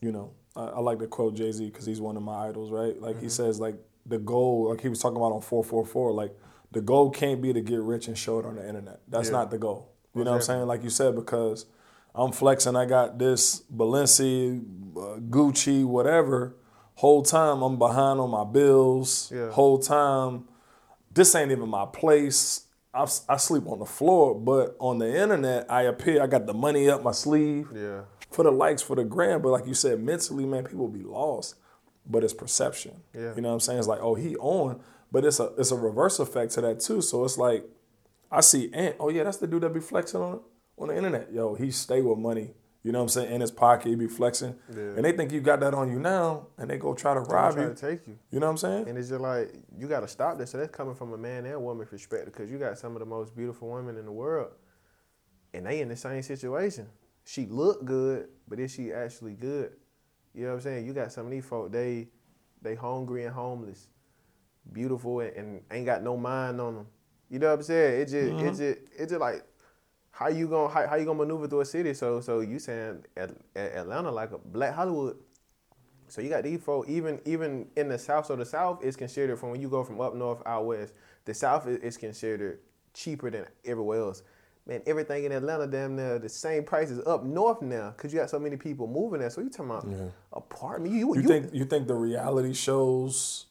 you know, I like to quote Jay-Z because he's one of my idols, right? Like he says, like the goal, like he was talking about on 444, like the goal can't be to get rich and show it on the internet. That's not the goal. You know what I'm saying? Like you said, because I'm flexing, I got this Balenci, Gucci, whatever. Whole time I'm behind on my bills. Yeah. Whole time, this ain't even my place. I sleep on the floor, but on the internet, I got the money up my sleeve. Yeah. For the likes, for the gram. But like you said, mentally, man, people be lost. But it's perception. Yeah. You know what I'm saying? It's like, oh, he on. But it's a reverse effect to that too. So it's like, I see Ant. Oh yeah, that's the dude that be flexing on the internet. Yo, he stay with money. You know what I'm saying? In his pocket, he be flexing. Yeah. And they think you got that on you now, and they go try to rob you. They try to take you. You know what I'm saying? And it's just like, you got to stop that. So that's coming from a man and woman perspective, because you got some of the most beautiful women in the world, and they in the same situation. She look good, but is she actually good? You know what I'm saying? You got some of these folk, they hungry and homeless, beautiful and ain't got no mind on them. You know what I'm saying? It's just like, How you gonna maneuver through a city? So you saying Atlanta like a Black Hollywood. So you got these folks, even in the South. So the South is considered, from when you go from up north out west, the South is considered cheaper than everywhere else. Man, everything in Atlanta damn near the same price as up north now, because you got so many people moving there. So you talking about apartment? You think the reality shows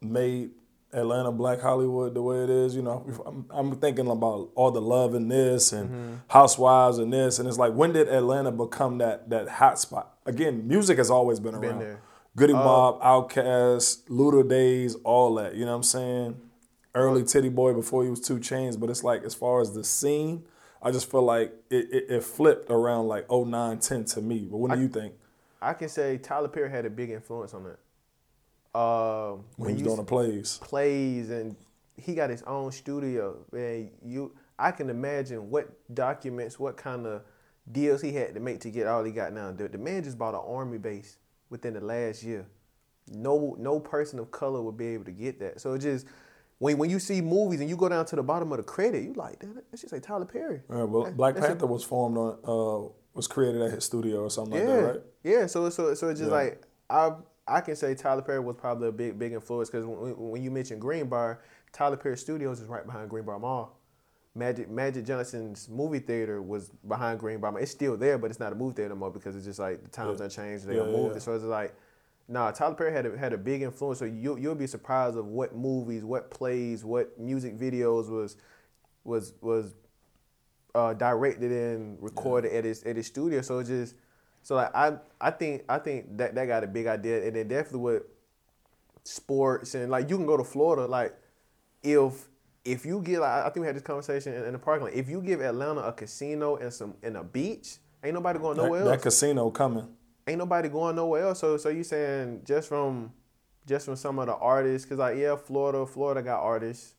made Atlanta Black Hollywood the way it is? You know, I'm thinking about all the love in this and Housewives and this, and it's like, when did Atlanta become that hot spot? Again, music has always been around. There. Goody Mob, Outkast, Luda days, all that. You know what I'm saying? Early Titty Boy before he was 2 Chainz, but it's like, as far as the scene, I just feel like it flipped around like 09, 10 to me. But what do you think? I can say Tyler Perry had a big influence on that. When he was doing the plays, and he got his own studio. Man, I can imagine what documents, what kind of deals he had to make to get all he got now. The man just bought an army base within the last year. No person of color would be able to get that. So it just... When you see movies and you go down to the bottom of the credit, you like, damn, that shit say Tyler Perry. Yeah, well, Black Panther was formed on, was created at his studio or something like that, right? Yeah, so it's just like, I can say Tyler Perry was probably a big influence, because when you mention Greenbriar, Tyler Perry Studios is right behind Greenbriar Mall. Magic Johnson's movie theater was behind Greenbriar Mall. It's still there, but it's not a movie theater anymore, because it's just like the times have changed, they don't move it. So it's like, nah, Tyler Perry had a big influence. So you'll be surprised of what movies, what plays, what music videos was directed and recorded at his studio. So it's just I think that got a big idea, and then definitely with sports, and like, you can go to Florida, like if you get, like, I think we had this conversation in the parking lot. If you give Atlanta a casino and a beach, ain't nobody going nowhere else. That casino coming. Ain't nobody going nowhere else. So you saying just from some of the artists, because like, Florida got artists,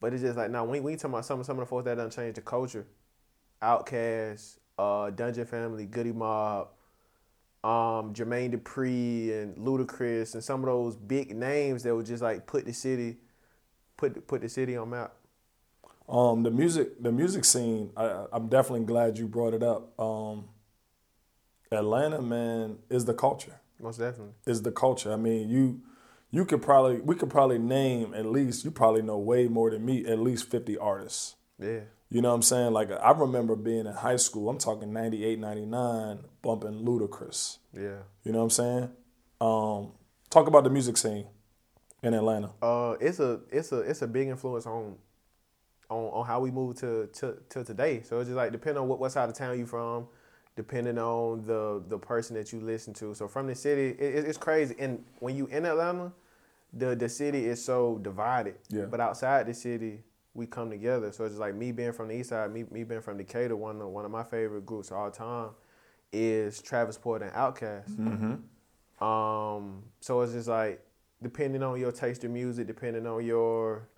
but it's just like, now we talking about some of the folks that done changed the culture. Outkast, Dungeon Family, Goody Mob, Jermaine Dupree and Ludacris, and some of those big names that would just like put the city on map. The music scene, I'm definitely glad you brought it up. Atlanta, man, is the culture. Most definitely. Is the culture. I mean, we could probably name, at least, you probably know way more than me, at least 50 artists. Yeah. You know what I'm saying? Like, I remember being in high school, I'm talking 98, 99, bumping Ludacris. Yeah. You know what I'm saying? Talk about the music scene in Atlanta. It's a big influence on how we move to today. So it's just like, depending on what side of town you from, depending on the person that you listen to. So from the city, it's crazy. And when you in Atlanta, the city is so divided. Yeah. But outside the city, we come together. So it's just like, me being from the east side, me being from Decatur, one of my favorite groups of all time is Travis Porter and Outkast. Mm-hmm. So it's just like, depending on your taste of music, depending on your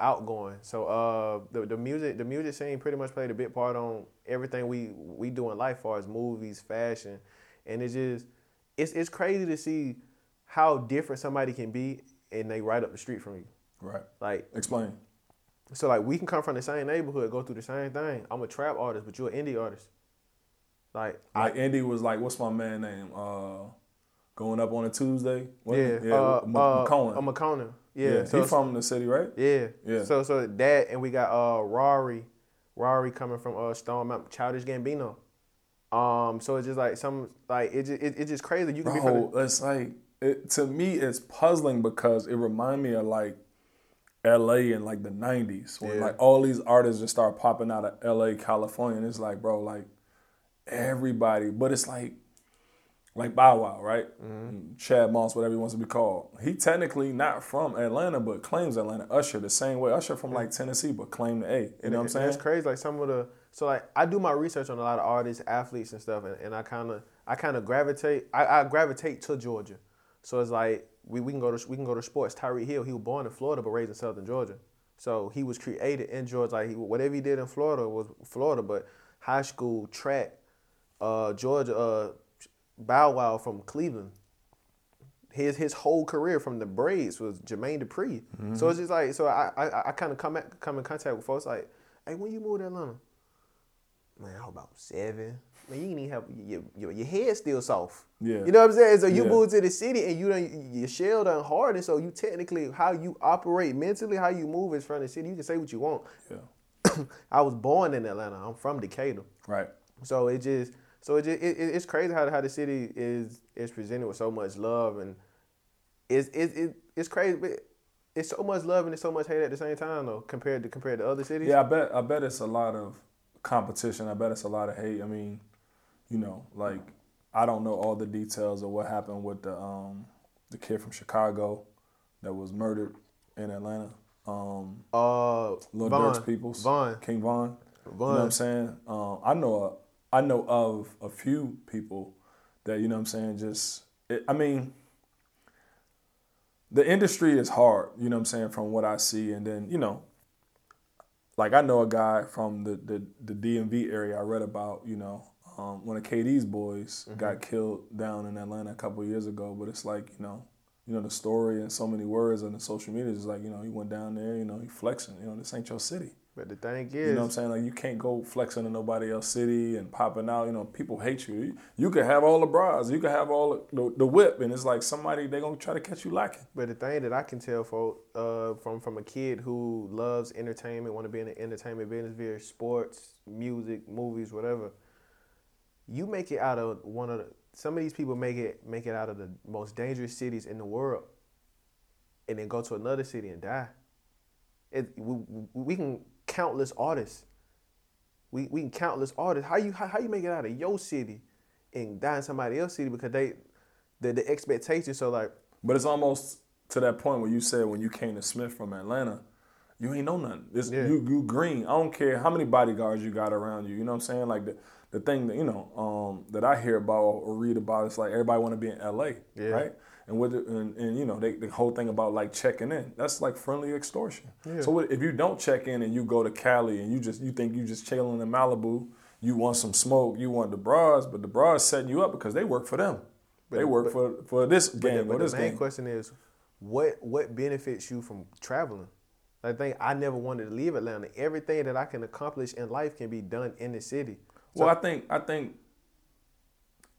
outgoing. So the music scene pretty much played a big part on everything we do in life, as far as movies, fashion, and it's crazy to see how different somebody can be, and they right up the street from you. Right. Like, explain. So like, we can come from the same neighborhood, go through the same thing. I'm a trap artist, but you're an indie artist. Like indie was like, what's my man name? Going up on a Tuesday. McCona. Yeah, so he's from the city, right? Yeah. So that, and we got Rari coming from Stone Mountain, Childish Gambino. So it's just like it's just crazy. You can be from the... It's like, to me, it's puzzling, because it reminds me of like L.A. in like the 90s, where like all these artists just start popping out of L.A., California, and it's like, bro, like everybody, but it's like. Like Bow Wow, right? Mm-hmm. Chad Moss, whatever he wants to be called. He technically not from Atlanta, but claims Atlanta. Usher, the same way. Usher from like Tennessee, but claimed the A. You know what I'm saying? It's crazy. Like I do my research on a lot of artists, athletes, and stuff, and I kind of gravitate. I gravitate to Georgia. So it's like we can go to sports. Tyreek Hill, he was born in Florida but raised in Southern Georgia. So he was created in Georgia. Like whatever he did in Florida was Florida, but high school, track, Georgia. Bow Wow from Cleveland. His whole career from the Braves was Jermaine Dupree. Mm-hmm. So it's just like, so I kind of come in contact with folks like, hey, when you moved to Atlanta? man, I was about 7. Man, you can even have your head still soft. Yeah. You know what I'm saying? So you move to the city and you done, your shell done hardened. So you technically, how you operate mentally, how you move is from the city. You can say what you want. Yeah. I was born in Atlanta. I'm from Decatur. Right. So it just, it's crazy how the city is presented with so much love, and it's crazy. But it's so much love and it's so much hate at the same time though, compared to other cities. Yeah, I bet it's a lot of competition. I bet it's a lot of hate. I mean, you know, like I don't know all the details of what happened with the kid from Chicago that was murdered in Atlanta. Lil Durk's peoples, King Von. You know what I'm saying? I know of a few people that, you know what I'm saying, the industry is hard, you know what I'm saying, from what I see. And then, you know, like I know a guy from the DMV area I read about, you know, one of KD's boys got killed down in Atlanta a couple of years ago. But it's like, you know, the story and so many words on the social media is like, you know, he went down there, you know, he flexing, you know, this ain't your city. But the thing is, you know what I'm saying? Like, you can't go flexing in nobody else's city and popping out. You know, people hate you. You can have all the bras. You can have all the whip. And it's like somebody, they're going to try to catch you lacking. But the thing that I can tell from a kid who loves entertainment, want to be in the entertainment business, via sports, music, movies, whatever, you make it out of some of these people make it out of the most dangerous cities in the world and then go to another city and die. We can... countless artists. We can countless artists. How you make it out of your city and die in somebody else's city because the expectations are like. But it's almost to that point where you said when you came to Smith from Atlanta, you ain't know nothing. You green. I don't care how many bodyguards you got around you. You know what I'm saying? Like the thing that, you know, that I hear about or read about, it's like everybody want to be in LA, right? And you know, the whole thing about like checking in, that's like friendly extortion. Yeah. So if you don't check in and you go to Cali and you think you just chilling in Malibu, you want some smoke, you want the bras, but the bras setting you up because they work for them. They work for this game. The main question is, what benefits you from traveling? I think I never wanted to leave Atlanta. Everything that I can accomplish in life can be done in the city. So, well, I think.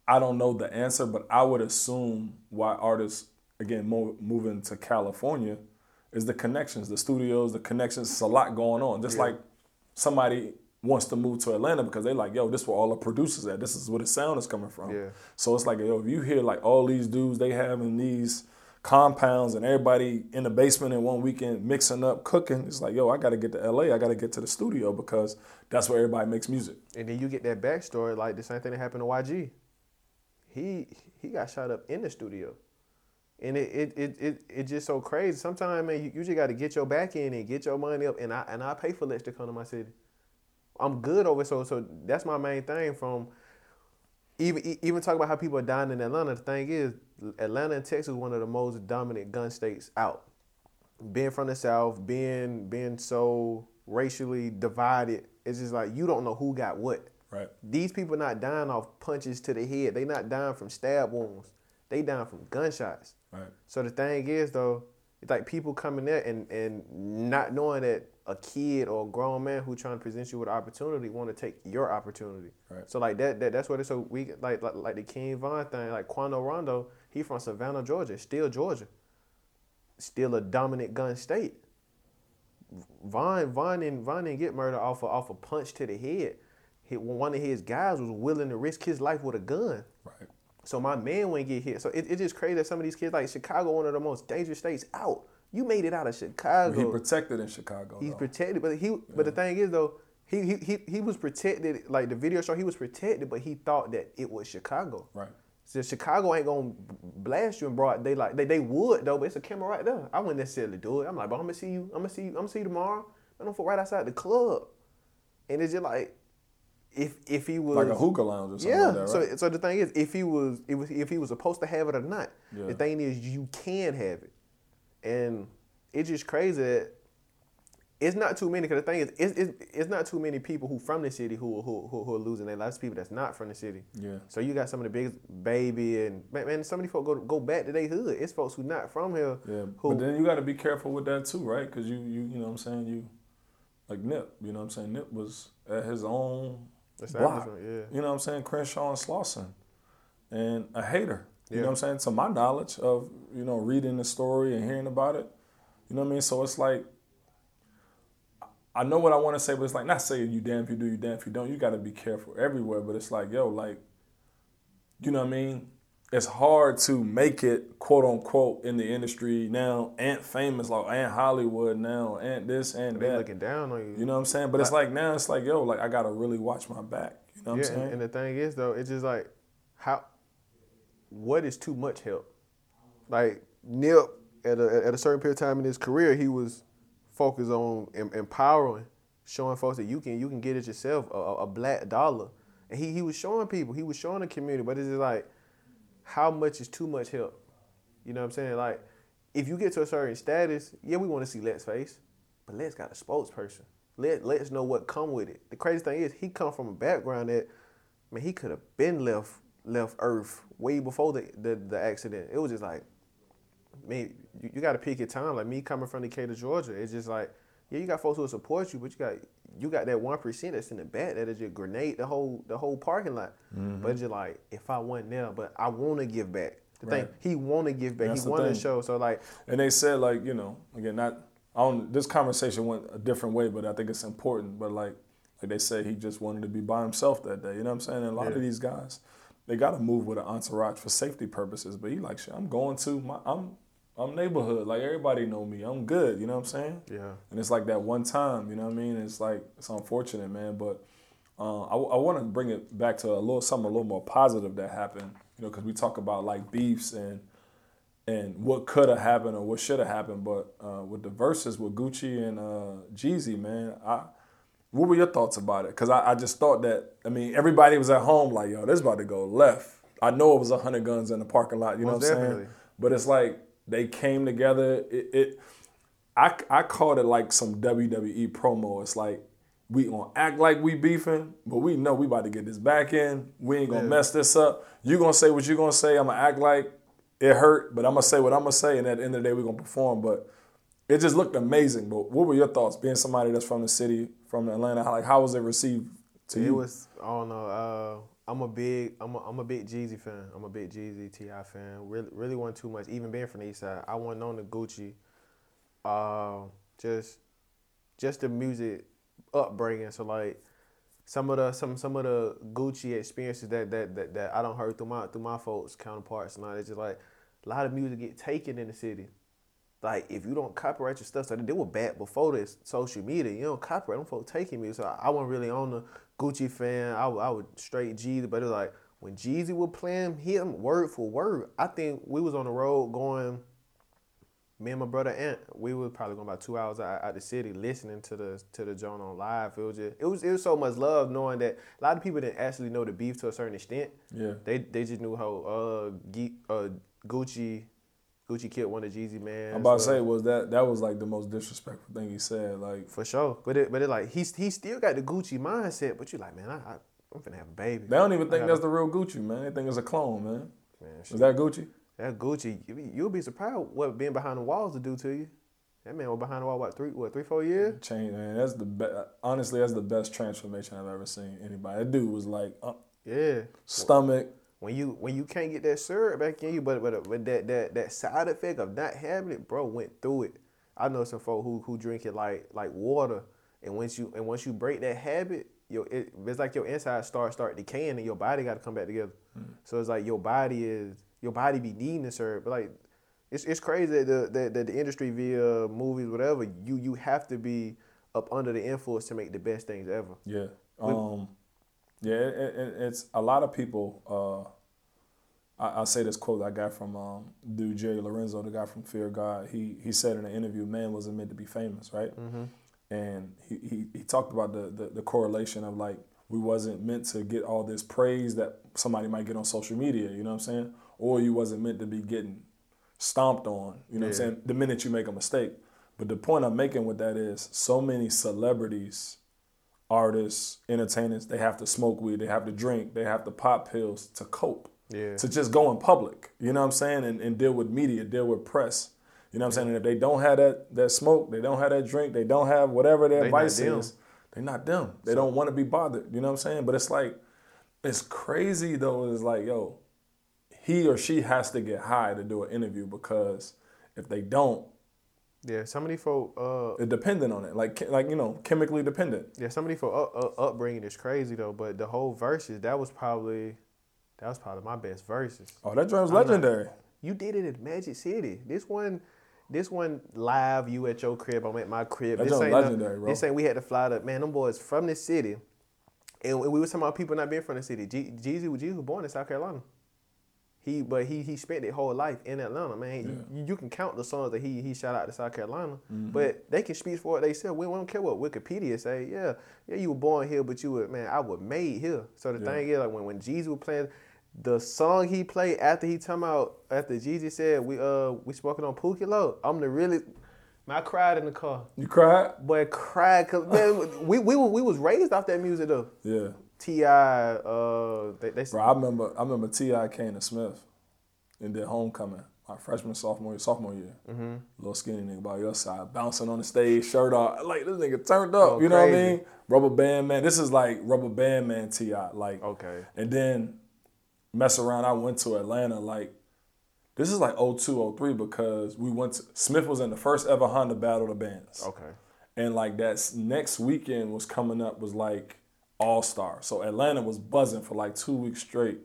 I don't know the answer, but I would assume why artists, again, moving to California is the connections, the studios, the connections. It's a lot going on. Just like somebody wants to move to Atlanta because they're like, yo, this is where all the producers at. This is where the sound is coming from. Yeah. So it's like, yo, if you hear like all these dudes, they having these compounds and everybody in the basement in one weekend mixing up, cooking. It's like, yo, I got to get to LA. I got to get to the studio because that's where everybody makes music. And then you get that backstory, like the same thing that happened to YG. He got shot up in the studio, and it's just so crazy. Sometimes, man, you just got to get your back in and get your money up. And I pay for Lex to come to my city. I'm good over it. So that's my main thing. From even talking about how people are dying in Atlanta. The thing is, Atlanta and Texas one of the most dominant gun states out. Being from the South, being so racially divided, it's just like you don't know who got what. Right. These people not dying off punches to the head. They not dying from stab wounds. They dying from gunshots. Right. So the thing is, though, it's like people coming there and not knowing that a kid or a grown man who trying to present you with an opportunity want to take your opportunity. Right. So like that's what it's so we like the King Von thing. Like Quando Rondo, he from Savannah, Georgia, still Georgia, still a dominant gun state. Von didn't get murdered off a punch to the head. One of his guys was willing to risk his life with a gun. Right. So my man wouldn't get hit. So it's just crazy that some of these kids, like Chicago, one of the most dangerous states out. You made it out of Chicago. Well, he protected in Chicago. He's protected, but but the thing is though, he was protected. Like the video show, he was protected, but he thought that it was Chicago. Right. So Chicago ain't gonna blast you in broad daylight. They would though, but it's a camera right there. I wouldn't necessarily do it. I'm like, but I'm gonna see you tomorrow. I'm for right outside the club, and it's just like. If he was like a hookah lounge or something like that, right? So the thing is, if he was supposed to have it or not, the thing is you can have it, and it's just crazy that it's not too many. Because the thing is, it's not too many people who from the city who are losing their lives. People that's not from the city. Yeah. So you got some of the biggest Baby and man, so many folks go back to their hood. It's folks who not from here. Yeah. But then you got to be careful with that too, right? Because you know what I'm saying, you like Nip. You know what I'm saying, Nip was at his own. That's block. Yeah. You know what I'm saying? Crenshaw and Slauson. And a hater. You know what I'm saying? To my knowledge of, you know, reading the story and hearing about it. You know what I mean? So it's like, I know what I want to say, but it's like, not saying you damn if you do, you damn if you don't. You got to be careful everywhere. But it's like, yo, like, you know what I mean? It's hard to make it, quote unquote, in the industry now, and famous, like, and Hollywood now, and this, and that. They looking down on you. You know what I'm saying? But it's like, now it's like, yo, like, I got to really watch my back. You know what I'm saying? And the thing is, though, it's just like, how... what is too much help? Like, Nip, at a certain period of time in his career, he was focused on empowering, showing folks that you can get it yourself, a black dollar. And he was showing people, he was showing the community, but it's just like, how much is too much help? You know what I'm saying? Like, if you get to a certain status, yeah, we want to see Lex face, but Lex got a spokesperson. Lex know what come with it. The crazy thing is, he come from a background that, man, he could have been left Earth way before the accident. It was just like, man, you got to pick your time. Like, me coming from Decatur, Georgia, it's just like, yeah, you got folks who will support you, but you got that 1% that's in the back that is your grenade, the whole parking lot. Mm-hmm. But it's just like, if I wasn't there, but I want to give back. He want to give back. That's he want to show. So like, and they said, like, you know, again, this conversation went a different way, but I think it's important. But like they said, he just wanted to be by himself that day. You know what I'm saying? And a lot of these guys, they gotta move with an entourage for safety purposes, but he like, shit, I'm going to I'm neighborhood, like, everybody know me, I'm good, you know what I'm saying? Yeah. And it's like that one time, you know what I mean? It's like, it's unfortunate, man, but I want to bring it back to something a little more positive that happened, you know, because we talk about like beefs and what could have happened or what should have happened, but with the verses with Gucci and Jeezy, man, what were your thoughts about it? Because I just thought that, I mean, everybody was at home like, yo, this is about to go left. I know it was 100 guns in the parking lot, you know what I'm saying? But it's like, they came together. I called it like some WWE promo. It's like, we gonna act like we beefing, but we know we about to get this back in. We ain't gonna mess this up. You gonna say what you gonna say. I'm gonna act like it hurt, but I'm gonna say what I'm gonna say, and at the end of the day, we gonna perform. But it just looked amazing. But what were your thoughts, being somebody that's from the city, from Atlanta? Like, how was it received to you? It was, I don't know. I'm a big Jeezy fan. I'm a big Jeezy T.I. fan. Really wasn't too much. Even being from the East Side, I wasn't on the Gucci. Just the music upbringing. So like, some of the Gucci experiences that I don't heard through my folks counterparts and all. It's just like a lot of music get taken in the city. Like, if you don't copyright your stuff, so they were bad before this social media. You don't copyright, them folks taking me. So I wasn't really on the Gucci fan. I would straight Jeezy, but it was like, when Jeezy would playing him word for word, I think we was on the road going, me and my brother Ant, we were probably going about 2 hours out the city listening to the John on live. It was so much love, knowing that a lot of people didn't actually know the beef to a certain extent. Yeah. They just knew how Gucci killed one of Jeezy, man. I'm about to say, was that was like the most disrespectful thing he said, like, for sure. But it like, he still got the Gucci mindset, but you like, man, I'm finna have a baby. They don't even think that's the real Gucci, man. They think it's a clone, man. Is that Gucci? That Gucci, you'll be surprised what being behind the walls will do to you. That man was behind the wall, three, 4 years? Change, man. That's the honestly, that's the best transformation I've ever seen anybody. That dude was like, stomach. When you can't get that syrup back in you, but that side effect of not having it, bro, went through it. I know some folk who drink it like water, and once you break that habit, it's like your insides start decaying, and your body got to come back together. Mm-hmm. So it's like your body be needing the syrup, but like it's crazy that the industry, via movies, whatever, you have to be up under the influence to make the best things ever. Yeah. Yeah, it's a lot of people. I say this quote I got from dude Jerry Lorenzo, the guy from Fear God. He said in an interview, man wasn't meant to be famous, right? Mm-hmm. And he talked about the correlation of like, we wasn't meant to get all this praise that somebody might get on social media, you know what I'm saying? Or you wasn't meant to be getting stomped on, you know what I'm saying, the minute you make a mistake. But the point I'm making with that is, so many celebrities, artists, entertainers, they have to smoke weed, they have to drink, they have to pop pills to cope, to just go in public, you know what I'm saying, and deal with media, deal with press, you know what I'm saying, and if they don't have that smoke, they don't have that drink, they don't have whatever their vice is, They're not them. They don't want to be bothered. You know what I'm saying? But it's like, it's crazy though. It's like, yo, he or she has to get high to do an interview, because if they don't, yeah, somebody for they're dependent on it, like you know, chemically dependent. Yeah, somebody for upbringing is crazy though. But the whole verses, that was probably my best verses. Oh, that joint was legendary. You did it at Magic City. This one live. You at your crib. I'm at my crib. That joint was legendary, bro. This ain't we had to fly to. Man, them boys from this city, and we was talking about people not being from the city. Jeezy was born in South Carolina. He spent his whole life in Atlanta, man. Yeah. You can count the songs that he shot out to South Carolina, mm-hmm. but they can speak for it themselves. We don't care what Wikipedia say. Yeah, you were born here, but I was made here. So the thing is, like when Jeezy was playing, the song he played after Jeezy said we spoken on Pookie Low, I cried in the car. You cried? Boy, cried, cause man, we was raised off that music though. Yeah. T.I. Bro, I remember T.I. came to Smith and did Homecoming. My freshman, sophomore year. Mm-hmm. Little skinny nigga by your side, bouncing on the stage, shirt off. Like, this nigga turned up, you know what I mean? Rubber Band Man. This is like Rubber Band Man T.I. Like, okay. And then, mess around, I went to Atlanta. Like, this is like 02, 03 because we went to, Smith was in the first ever Honda Battle of the Bands. Okay. And like that next weekend was coming up was like, All-Star. So Atlanta was buzzing for like 2 weeks straight.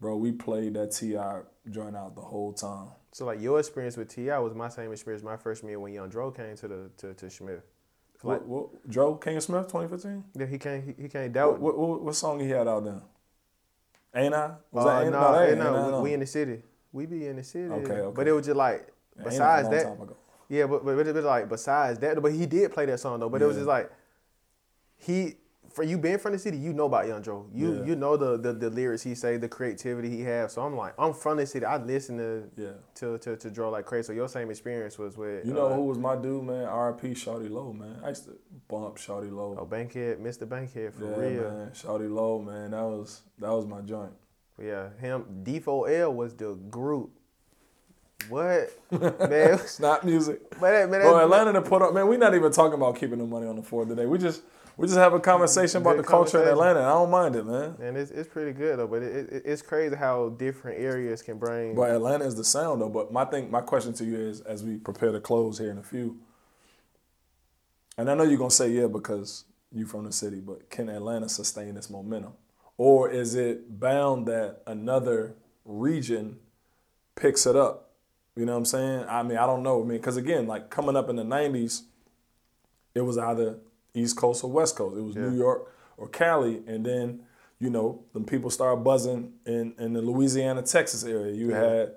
Bro, we played that T.I. joint out the whole time. So like your experience with T.I. was my same experience my freshman year when Young Dro came to Smith. Like, Dro came to Smith 2015? Yeah, he came down. What song he had out then? Ain't I? Was that Ain't I? No, we in the city. We be in the city. Okay. But it was just like, besides that. Time ago. Yeah, but it was like, besides that. But he did play that song though. But it was just like, for you being from the city, you know about Young Dro. You know the lyrics he say, the creativity he has. So I'm like, I'm from the city. I listen to Dro like crazy. So your same experience was with... You know who was my dude, man? R.I.P. Shawty Lo, man. I used to bump Shawty Lo. Oh, Bankhead, Mr. Bankhead, for real. Man. Shawty Lo, man. That was my joint. Yeah, him, D4L was the group. What? Man, it's not music. Bro, Atlanta to put up... Man, we're not even talking about keeping the money on the floor today. We just have a conversation about the culture in Atlanta. And I don't mind it, man. And it's pretty good though, but it's crazy how different areas can bring. But Atlanta is the sound though. But my question to you is, as we prepare to close here in a few, and I know you're gonna say because you from the city, but can Atlanta sustain this momentum, or is it bound that another region picks it up? You know what I'm saying? I mean, I don't know. I mean, because again, like coming up in the '90s, it was either East Coast or West Coast. It was New York or Cali. And then, you know, the people started buzzing in the Louisiana, Texas area. You had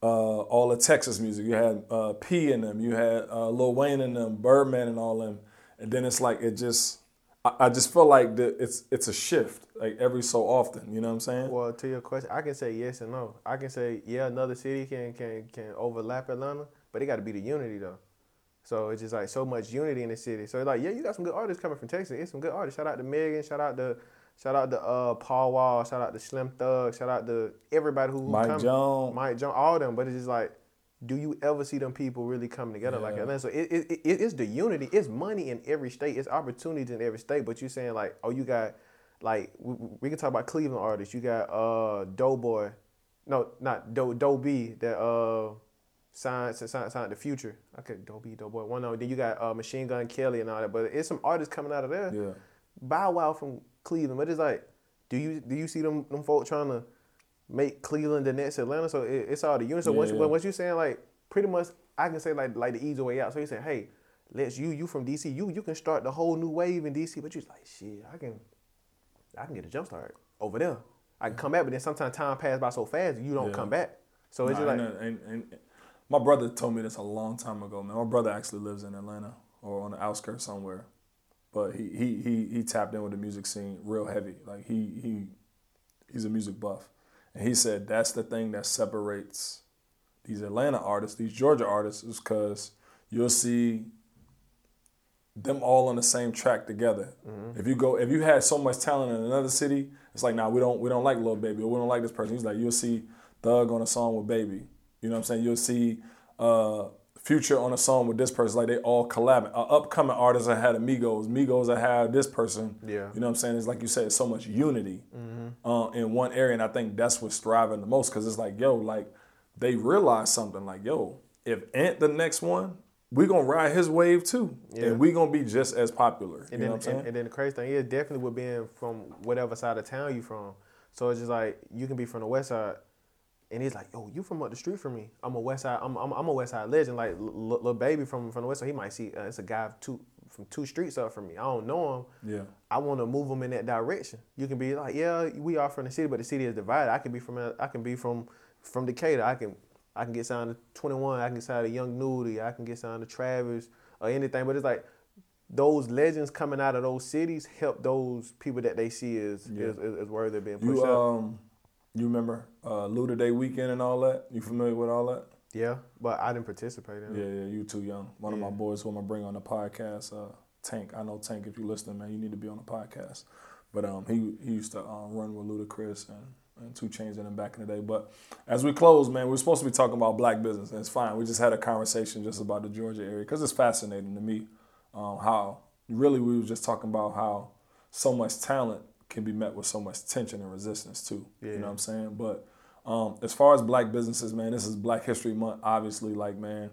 all the Texas music. You had P in them. You had Lil Wayne in them, Birdman and all them. And then it's like, I just feel like it's a shift, like every so often. You know what I'm saying? Well, to your question, I can say yes and no. I can say, another city can overlap Atlanta, but it got to be the unity though. So it's just like so much unity in the city. So it's like, you got some good artists coming from Texas. It's some good artists. Shout out to Megan. Shout out to Paul Wall. Shout out to Slim Thug. Shout out to everybody who Mike Jones, all them. But it's just like, do you ever see them people really coming together like Atlanta? So it's the unity. It's money in every state. It's opportunities in every state. But you're saying like, you got like we can talk about Cleveland artists. You got Doughboy, no, not Doe B that signed the Future. Okay, Dope Boy. Then you got Machine Gun Kelly and all that. But it's some artists coming out of there. Yeah. Bow Wow from Cleveland. But it's like, do you see them folk trying to make Cleveland the next Atlanta? So it's all the unit. So once you're saying like, pretty much, I can say like the easy way out. So you say, hey, let's you from DC. You can start the whole new wave in DC. But you're like, shit, I can get a jump start over there. I can come back. But then sometimes time passes by so fast you don't come back. So it's my brother told me this a long time ago, man. My brother actually lives in Atlanta or on the outskirts somewhere, but he tapped in with the music scene real heavy. Like he's a music buff, and he said that's the thing that separates these Atlanta artists, these Georgia artists, is because you'll see them all on the same track together. Mm-hmm. If you had so much talent in another city, it's like, nah, we don't like Lil Baby, or we don't like this person. He's like, you'll see Thug on a song with Baby. You know what I'm saying? You'll see Future on a song with this person, like they all collabing. Upcoming artists that had Migos, that had this person. Yeah. You know what I'm saying? It's like you said, it's so much unity in one area, and I think that's what's thriving the most because it's like, yo, like they realize something. Like, yo, if Ant the next one, we gonna ride his wave too, and we gonna be just as popular. And you know what I'm saying? And then the crazy thing is definitely with being from whatever side of town you from. So it's just like you can be from the west side. And he's like, yo, you from up the street from me. I'm a West Side legend. Like, Lil Baby from the West Side, he might see, it's a guy from two streets up from me. I don't know him. Yeah. I want to move him in that direction. You can be like, yeah, we are from the city, but the city is divided. I can be from Decatur. I can get signed to 21. I can get signed to Young Nudie. I can get signed to Travis or anything. But it's like, those legends coming out of those cities help those people that they see is worthy of being pushed up. You remember Luda Day weekend and all that? You familiar with all that? Yeah, but I didn't participate in it. Yeah, you too young. One of my boys who I'm going to bring on the podcast, Tank. I know Tank, if you listening, man, you need to be on the podcast. But he used to run with Ludacris and 2 Chainz in him back in the day. But as we close, man, we're supposed to be talking about black business, and it's fine. We just had a conversation just about the Georgia area because it's fascinating to me how really we were just talking about how so much talent can be met with so much tension and resistance too. Yeah. You know what I'm saying? But as far as black businesses, man, this is Black History Month, obviously. Like, man,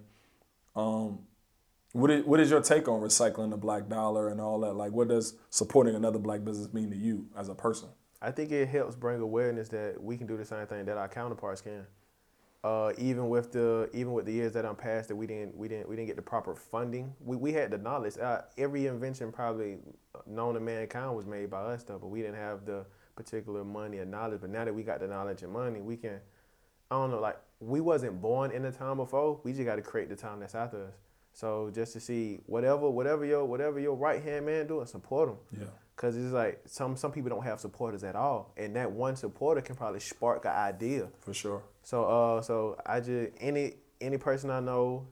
what is your take on recycling the black dollar and all that? Like, what does supporting another black business mean to you as a person? I think it helps bring awareness that we can do the same thing that our counterparts can. Even with the years that passed, that we didn't get the proper funding. We had the knowledge. Every invention probably known to mankind was made by us, though, but we didn't have the particular money or knowledge. But now that we got the knowledge and money, we can. I don't know. Like, we wasn't born in the time before. We just got to create the time that's after us. So just to see whatever your right hand man doing, support him. Yeah. Cause it's like some people don't have supporters at all, and that one supporter can probably spark an idea. For sure. So I just any person I know,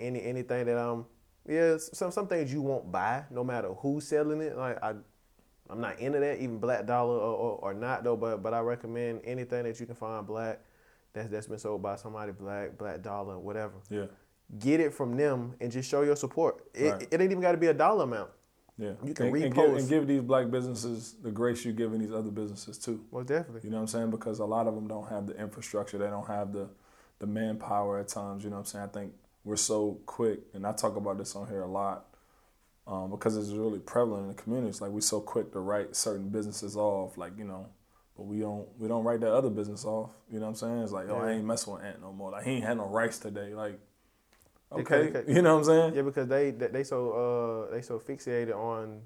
anything that some things you won't buy no matter who's selling it. Like I'm not into that, even black dollar or not though. But I recommend anything that you can find black that's been sold by somebody black dollar, whatever. Yeah. Get it from them and just show your support. It ain't even got to be a dollar amount. Yeah, you can repost. And give these black businesses the grace you're giving these other businesses too. Well, definitely. You know what I'm saying? Because a lot of them don't have the infrastructure. They don't have the manpower at times. You know what I'm saying? I think we're so quick, and I talk about this on here a lot because it's really prevalent in the community. It's like we're so quick to write certain businesses off, like, you know, but we don't write that other business off. You know what I'm saying? It's like, I ain't messing with Ant no more. Like, he ain't had no rice today. Like. Okay, you know what I'm saying? Yeah, because they so fixated on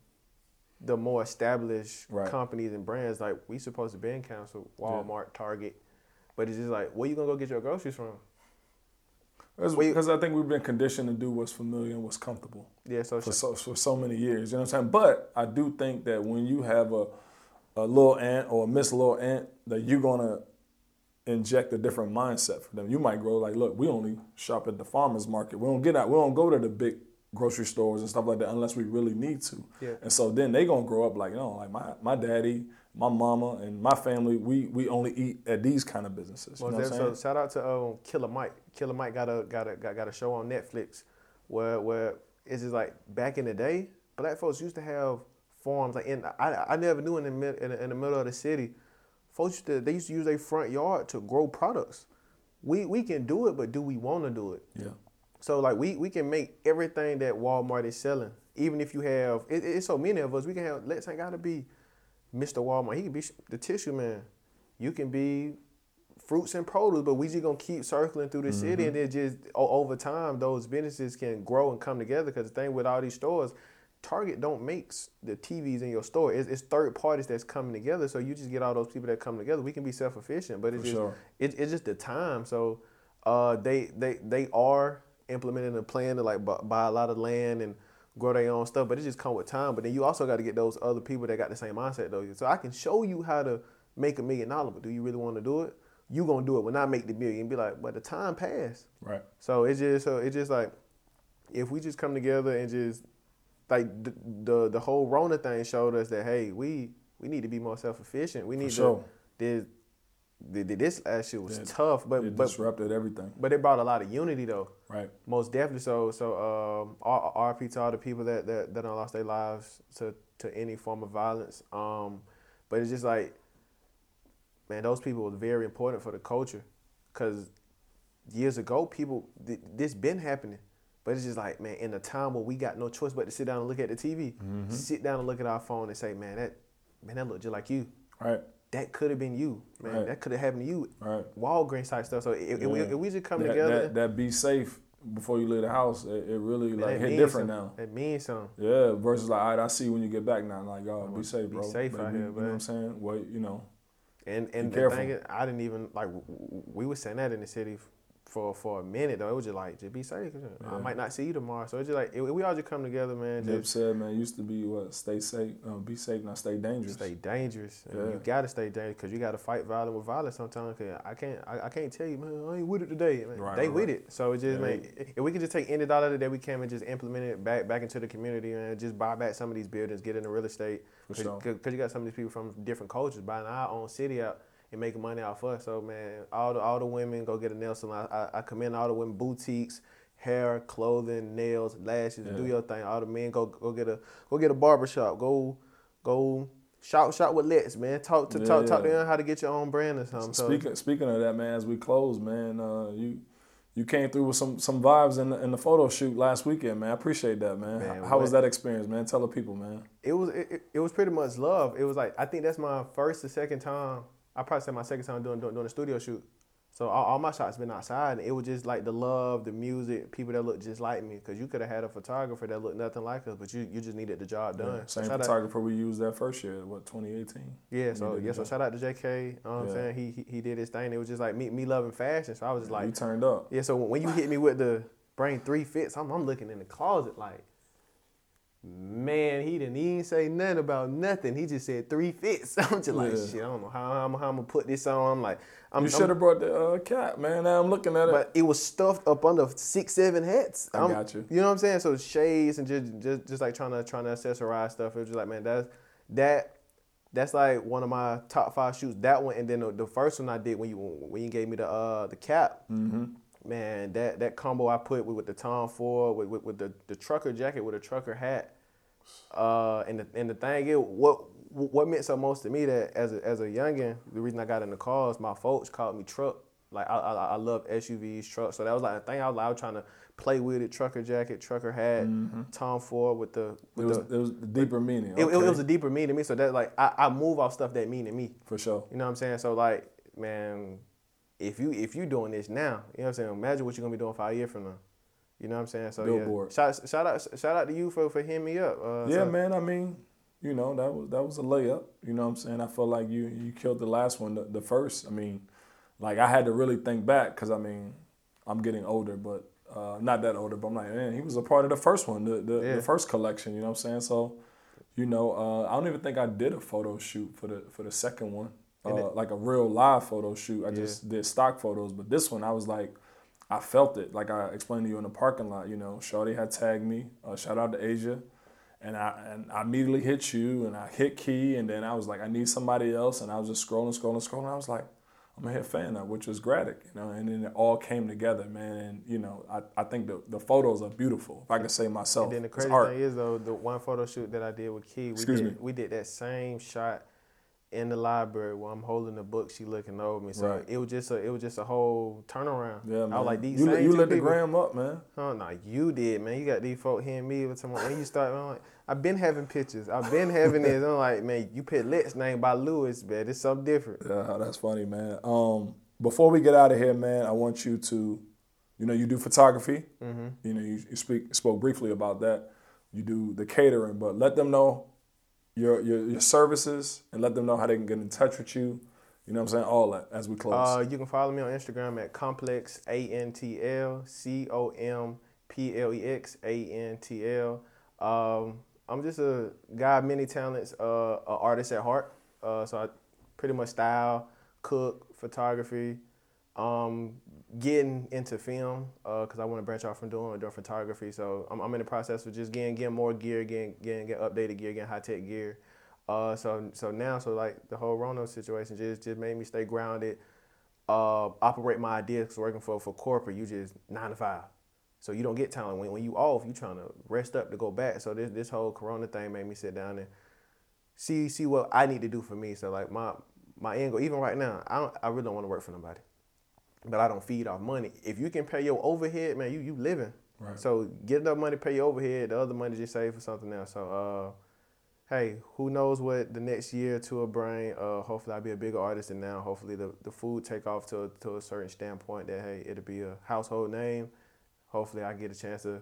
the more established companies and brands. Like, we supposed to be in council, Walmart, Target, but it's just like, where you gonna go get your groceries from? Because I think we've been conditioned to do what's familiar and what's comfortable. Yeah, so for so many years, you know what I'm saying? But I do think that when you have a little Ant or a Miss Little Ant, that you're gonna inject a different mindset for them. You might grow like, look, we only shop at the farmer's market. We don't get out. We don't go to the big grocery stores and stuff like that unless we really need to. Yeah. And so then they going to grow up like, no, like my daddy, my mama, and my family, we only eat at these kind of businesses. You know what I'm saying? So shout out to Killer Mike. Killer Mike got a show on Netflix where it's just like back in the day, black folks used to have farms. Like, I never knew in the middle of the city, they used to use their front yard to grow products. We can do it, but do we want to do it? Yeah. So like we can make everything that Walmart is selling. Even if you have, it's so many of us. We can have. Lex ain't gotta be Mr. Walmart. He can be the tissue man. You can be fruits and produce. But we just gonna keep circling through the city, and then just over time, those businesses can grow and come together. Because the thing with all these stores. Target don't make the TVs in your store. It's third parties that's coming together. So you just get all those people that come together. We can be self-efficient, but it's just the time. So they are implementing a plan to like buy a lot of land and grow their own stuff, but it just comes with time. But then you also got to get those other people that got the same mindset though. So I can show you how to make $1 million, but do you really want to do it? You gonna do it when I make the million and be like, but the time passed. Right. So it's just like if we just come together and just. Like the whole Rona thing showed us that, hey, we need to be more self-efficient. We need to This last year was tough, but it disrupted everything. But it brought a lot of unity, though. Right. Most definitely. So RIP to all the people that done lost their lives to any form of violence. But it's just like, man, those people were very important for the culture, because years ago, people this been happening. But it's just like, man, in a time where we got no choice but to sit down and look at the TV, mm-hmm. sit down and look at our phone and say, man, that looked just like you. Right. That could have been you, man. Right. That could have happened to you. Right. Walgreens type stuff. So if we just come together. That be safe before you leave the house. It really like hit different now. It means something. Yeah. Versus like, all right, I see when you get back now. Like, y'all be safe, bro. Be safe out here, bro. You know what I'm saying? Well, you know. And the thing is, I didn't even like. We were saying that in the city for a minute though. It was just like, just be safe. Yeah. I might not see you tomorrow. So it's just like we all just come together, man. Nip said, man, used to be what? Stay safe, be safe, now stay dangerous. Stay dangerous. Yeah. You gotta stay dangerous because you gotta fight violence with violence sometimes. Cause I can't tell you, man, I ain't with it today. Man. Right, they with it. So it just if we can just take any dollar that we can and just implement it back into the community, and just buy back some of these buildings, get into real estate. Because you got some of these people from different cultures buying our own city out and making money off us. So, man, all the women go get a nail salon. I commend all the women, boutiques, hair, clothing, nails, lashes, do your thing. All the men go get a barbershop. Go shout with Lex, man. Talk to them how to get your own brand or something. Speaking of that, man, as we close, man, you came through with some vibes in the photo shoot last weekend, man. I appreciate that, man. How was that experience, man? Tell the people, man. It was pretty much love. It was like, I think that's my first or second time. I probably said my second time doing a studio shoot. So all my shots been outside, and it was just like the love, the music, people that look just like me. Because you could have had a photographer that looked nothing like us, but you just needed the job done. Yeah, same photographer we used that first year, 2018? Yeah, so shout out to JK. You know what I'm saying? He did his thing. It was just like me loving fashion. So I was just like... You turned up. Yeah, so when you hit me with the bring 3 fits, I'm looking in the closet like... Man, he didn't say nothing about nothing. He just said 3 fits. I'm just like, shit, I don't know how I'm gonna put this on. I'm like, you should have brought the cap, man. Now I'm looking at it. But it was stuffed up under 6-7 hats. I got you. You know what I'm saying? So shades and just like trying to accessorize stuff. It was just like, man, that's like one of my top 5 shoots. That one, and then the first one I did when you gave me the cap. Mm-hmm. Man, that combo I put with the Tom Ford, with the trucker jacket, with a trucker hat, and the thing is, what meant so most to me that as a youngin, the reason I got in the car is my folks called me truck. Like I love SUVs, trucks. So that was like a thing. I was trying to play with it. Trucker jacket, trucker hat, mm-hmm. Tom Ford with the. It was the deeper meaning. Okay. It was a deeper meaning to me. So that like I move off stuff that mean to me. For sure. You know what I'm saying? So like, man. If you doing this now, you know what I'm saying? Imagine what you're going to be doing 5 years from now. You know what I'm saying? So, Billboard. Yeah. Shout out to you for hitting me up. Man. I mean, you know, that was a layup. You know what I'm saying? I feel like you killed the last one, the first. I mean, like, I had to really think back because, I mean, I'm getting older, but not that older. But I'm like, man, he was a part of the first one, the first collection. You know what I'm saying? So, you know, I don't even think I did a photo shoot for the second one. Like a real live photo shoot. I just did stock photos, but this one I was like, I felt it. Like I explained to you in the parking lot, you know, Shawty had tagged me. Shout out to Asia, and I immediately hit you, and I hit Key, and then I was like, I need somebody else, and I was just scrolling. I was like, I'm gonna hit Fan Up, which was Graddick, you know, and then it all came together, man. And you know, I think the photos are beautiful. If I can say myself, and then the crazy thing is though, the one photo shoot that I did with Key, we did that same shot in the library where I'm holding the book, she looking over me. So it was just a whole turnaround. Yeah, man. I was like, these same you let people, the gram up, man. Oh no, you did, man. You got these folk hitting me with someone. When you start, I'm like, I've been having pictures. I've been having this. I'm like, man, you put Let's name by Lewis, man. It's something different. Yeah, that's funny, man. Before we get out of here, man, I want you to, you know, you do photography. Mm-hmm. You know, you spoke briefly about that. You do the catering, but let them know your services, and let them know how they can get in touch with you. You know what I'm saying? All that as we close. You can follow me on Instagram at Complex ANTLCOMPLEX ANTL. I'm just a guy of many talents, an artist at heart. So I pretty much style, cook, photography, getting into film because I want to branch off from doing photography. So I'm in the process of just getting more gear, getting updated gear, getting high tech gear. So like the whole Rono situation just made me stay grounded, operate my ideas, because working for corporate, you just 9 to 5. So you don't get time. When you off, you trying to rest up to go back. So this whole Corona thing made me sit down and see what I need to do for me. So like my end goal, even right now, I really don't want to work for nobody, but I don't feed off money. If you can pay your overhead, man, you living. Right. So get enough money to pay your overhead. The other money just saved for something else. So hey, who knows what the next year to a brain? Hopefully I'll be a bigger artist than now. Hopefully the food take off to a certain standpoint that hey, it'll be a household name. Hopefully I get a chance to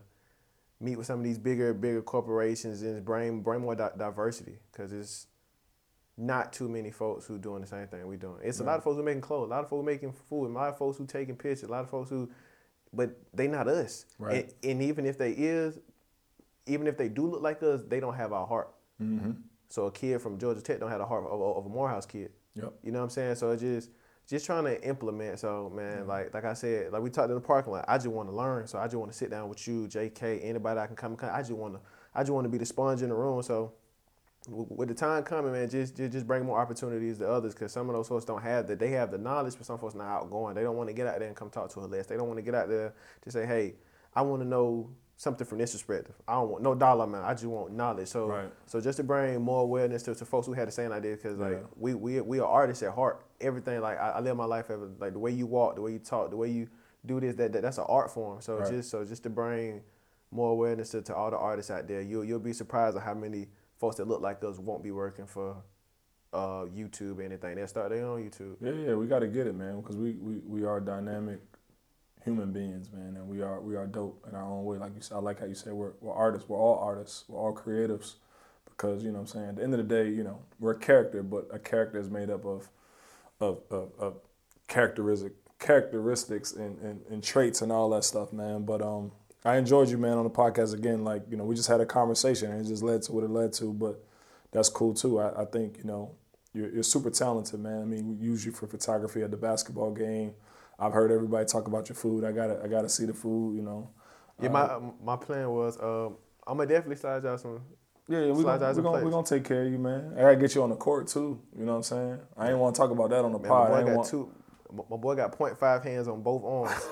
meet with some of these bigger corporations and bring more diversity, because it's not too many folks who doing the same thing we doing. It's right. A lot of folks who making clothes, a lot of folks making food, a lot of folks who taking pictures, a lot of folks who, but they not us. Right. And even if they do look like us, they don't have our heart. Mm-hmm. So a kid from Georgia Tech don't have the heart of a Morehouse kid. Yep. You know what I'm saying? So it's just trying to implement. So man, mm-hmm. like I said, like we talked in the parking lot, I just want to learn. So I just want to sit down with you, JK, anybody I can come. I just want to be the sponge in the room. So with the time coming, man, just bring more opportunities to others, because some of those folks don't have that. They have the knowledge, but some folks not outgoing. They don't want to get out there and come talk to a list. They don't want to get out there to say, hey, I want to know something from this perspective. I don't want no dollar amount. I just want knowledge. So, right. So just to bring more awareness to folks who had the same idea, because like we are artists at heart. Everything, like I live my life like the way you walk, the way you talk, the way you do this, that's an art form. So right. just to bring more awareness to all the artists out there. You'll be surprised at how many folks that look like us won't be working for YouTube or anything. They'll start their own YouTube. Yeah, we got to get it, man, because we are dynamic human beings, man, and we are dope in our own way. Like you said, I like how you said we're artists. We're all artists. We're all creatives, because you know what I'm saying. At the end of the day, you know, we're a character, but a character is made up of characteristics and traits and all that stuff, man. But I enjoyed you, man, on the podcast again. Like, you know, we just had a conversation and it just led to what it led to, but that's cool too. I think, you know, you're super talented, man. I mean, we use you for photography at the basketball game. I've heard everybody talk about your food. I gotta see the food, you know. Yeah, my plan was I'm gonna definitely slide y'all some. Yeah, we're gonna take care of you, man. I gotta get you on the court too. You know what I'm saying? I ain't want to talk about that on the pod. My boy got 0.5 hands on both arms.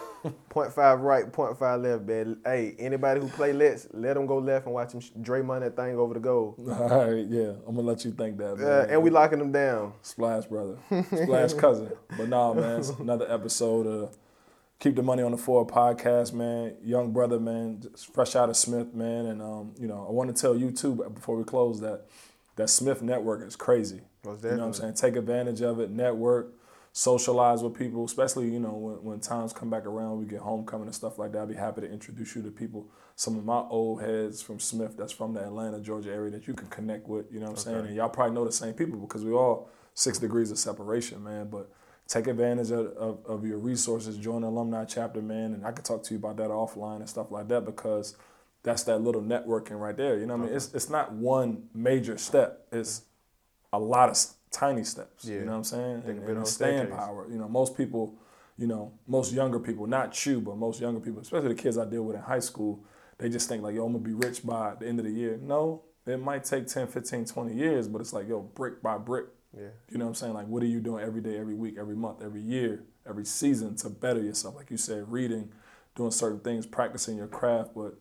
0.5 right, 0.5 left, man. Hey, anybody who play Let's, let them go left and watch him Draymond that thing over the goal. All right, yeah. I'm going to let you think that, man. And we locking them down. Splash, brother. Splash cousin. But nah, man, it's another episode of Keep the Money on the Floor podcast, man. Young brother, man, just fresh out of Smith, man. And, you know, I want to tell you, too, before we close, that Smith network is crazy. Most definitely. You know what I'm saying? Take advantage of it, network. Socialize with people, especially, you know, when times come back around, we get homecoming and stuff like that. I'd be happy to introduce you to people, some of my old heads from Smith that's from the Atlanta, Georgia area that you can connect with, you know what I'm saying? And y'all probably know the same people because we all 6 degrees of separation, man. But take advantage of your resources, join the alumni chapter, man. And I could talk to you about that offline and stuff like that, because that's that little networking right there. You know what I mean? It's not one major step. It's a lot of tiny steps, yeah. You know what I'm saying? And staying power. You know, most people, you know, most younger people, not you, but most younger people, especially the kids I deal with in high school, they just think like, yo, I'm going to be rich by the end of the year. No, it might take 10, 15, 20 years, but it's like, yo, brick by brick. Yeah. You know what I'm saying? Like, what are you doing every day, every week, every month, every year, every season to better yourself? Like you said, reading, doing certain things, practicing your craft, but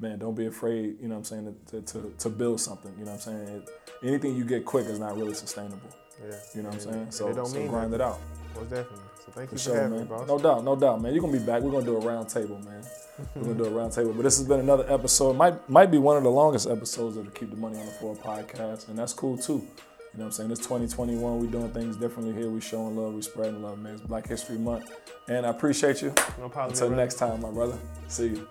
man, don't be afraid, you know what I'm saying, to build something, you know what I'm saying? Anything you get quick is not really sustainable. Yeah. You know what I'm saying? So grind it out. Most definitely. So thank you for having me, bro. No doubt, man. You're going to be back. We're going to do a round table, man. But this has been another episode. Might be one of the longest episodes of the Keep the Money on the Floor podcast, and that's cool, too. You know what I'm saying? It's 2021. We're doing things differently here. We're showing love. We're spreading love, man. It's Black History Month, and I appreciate you. No problem. Until next time, my brother. See you.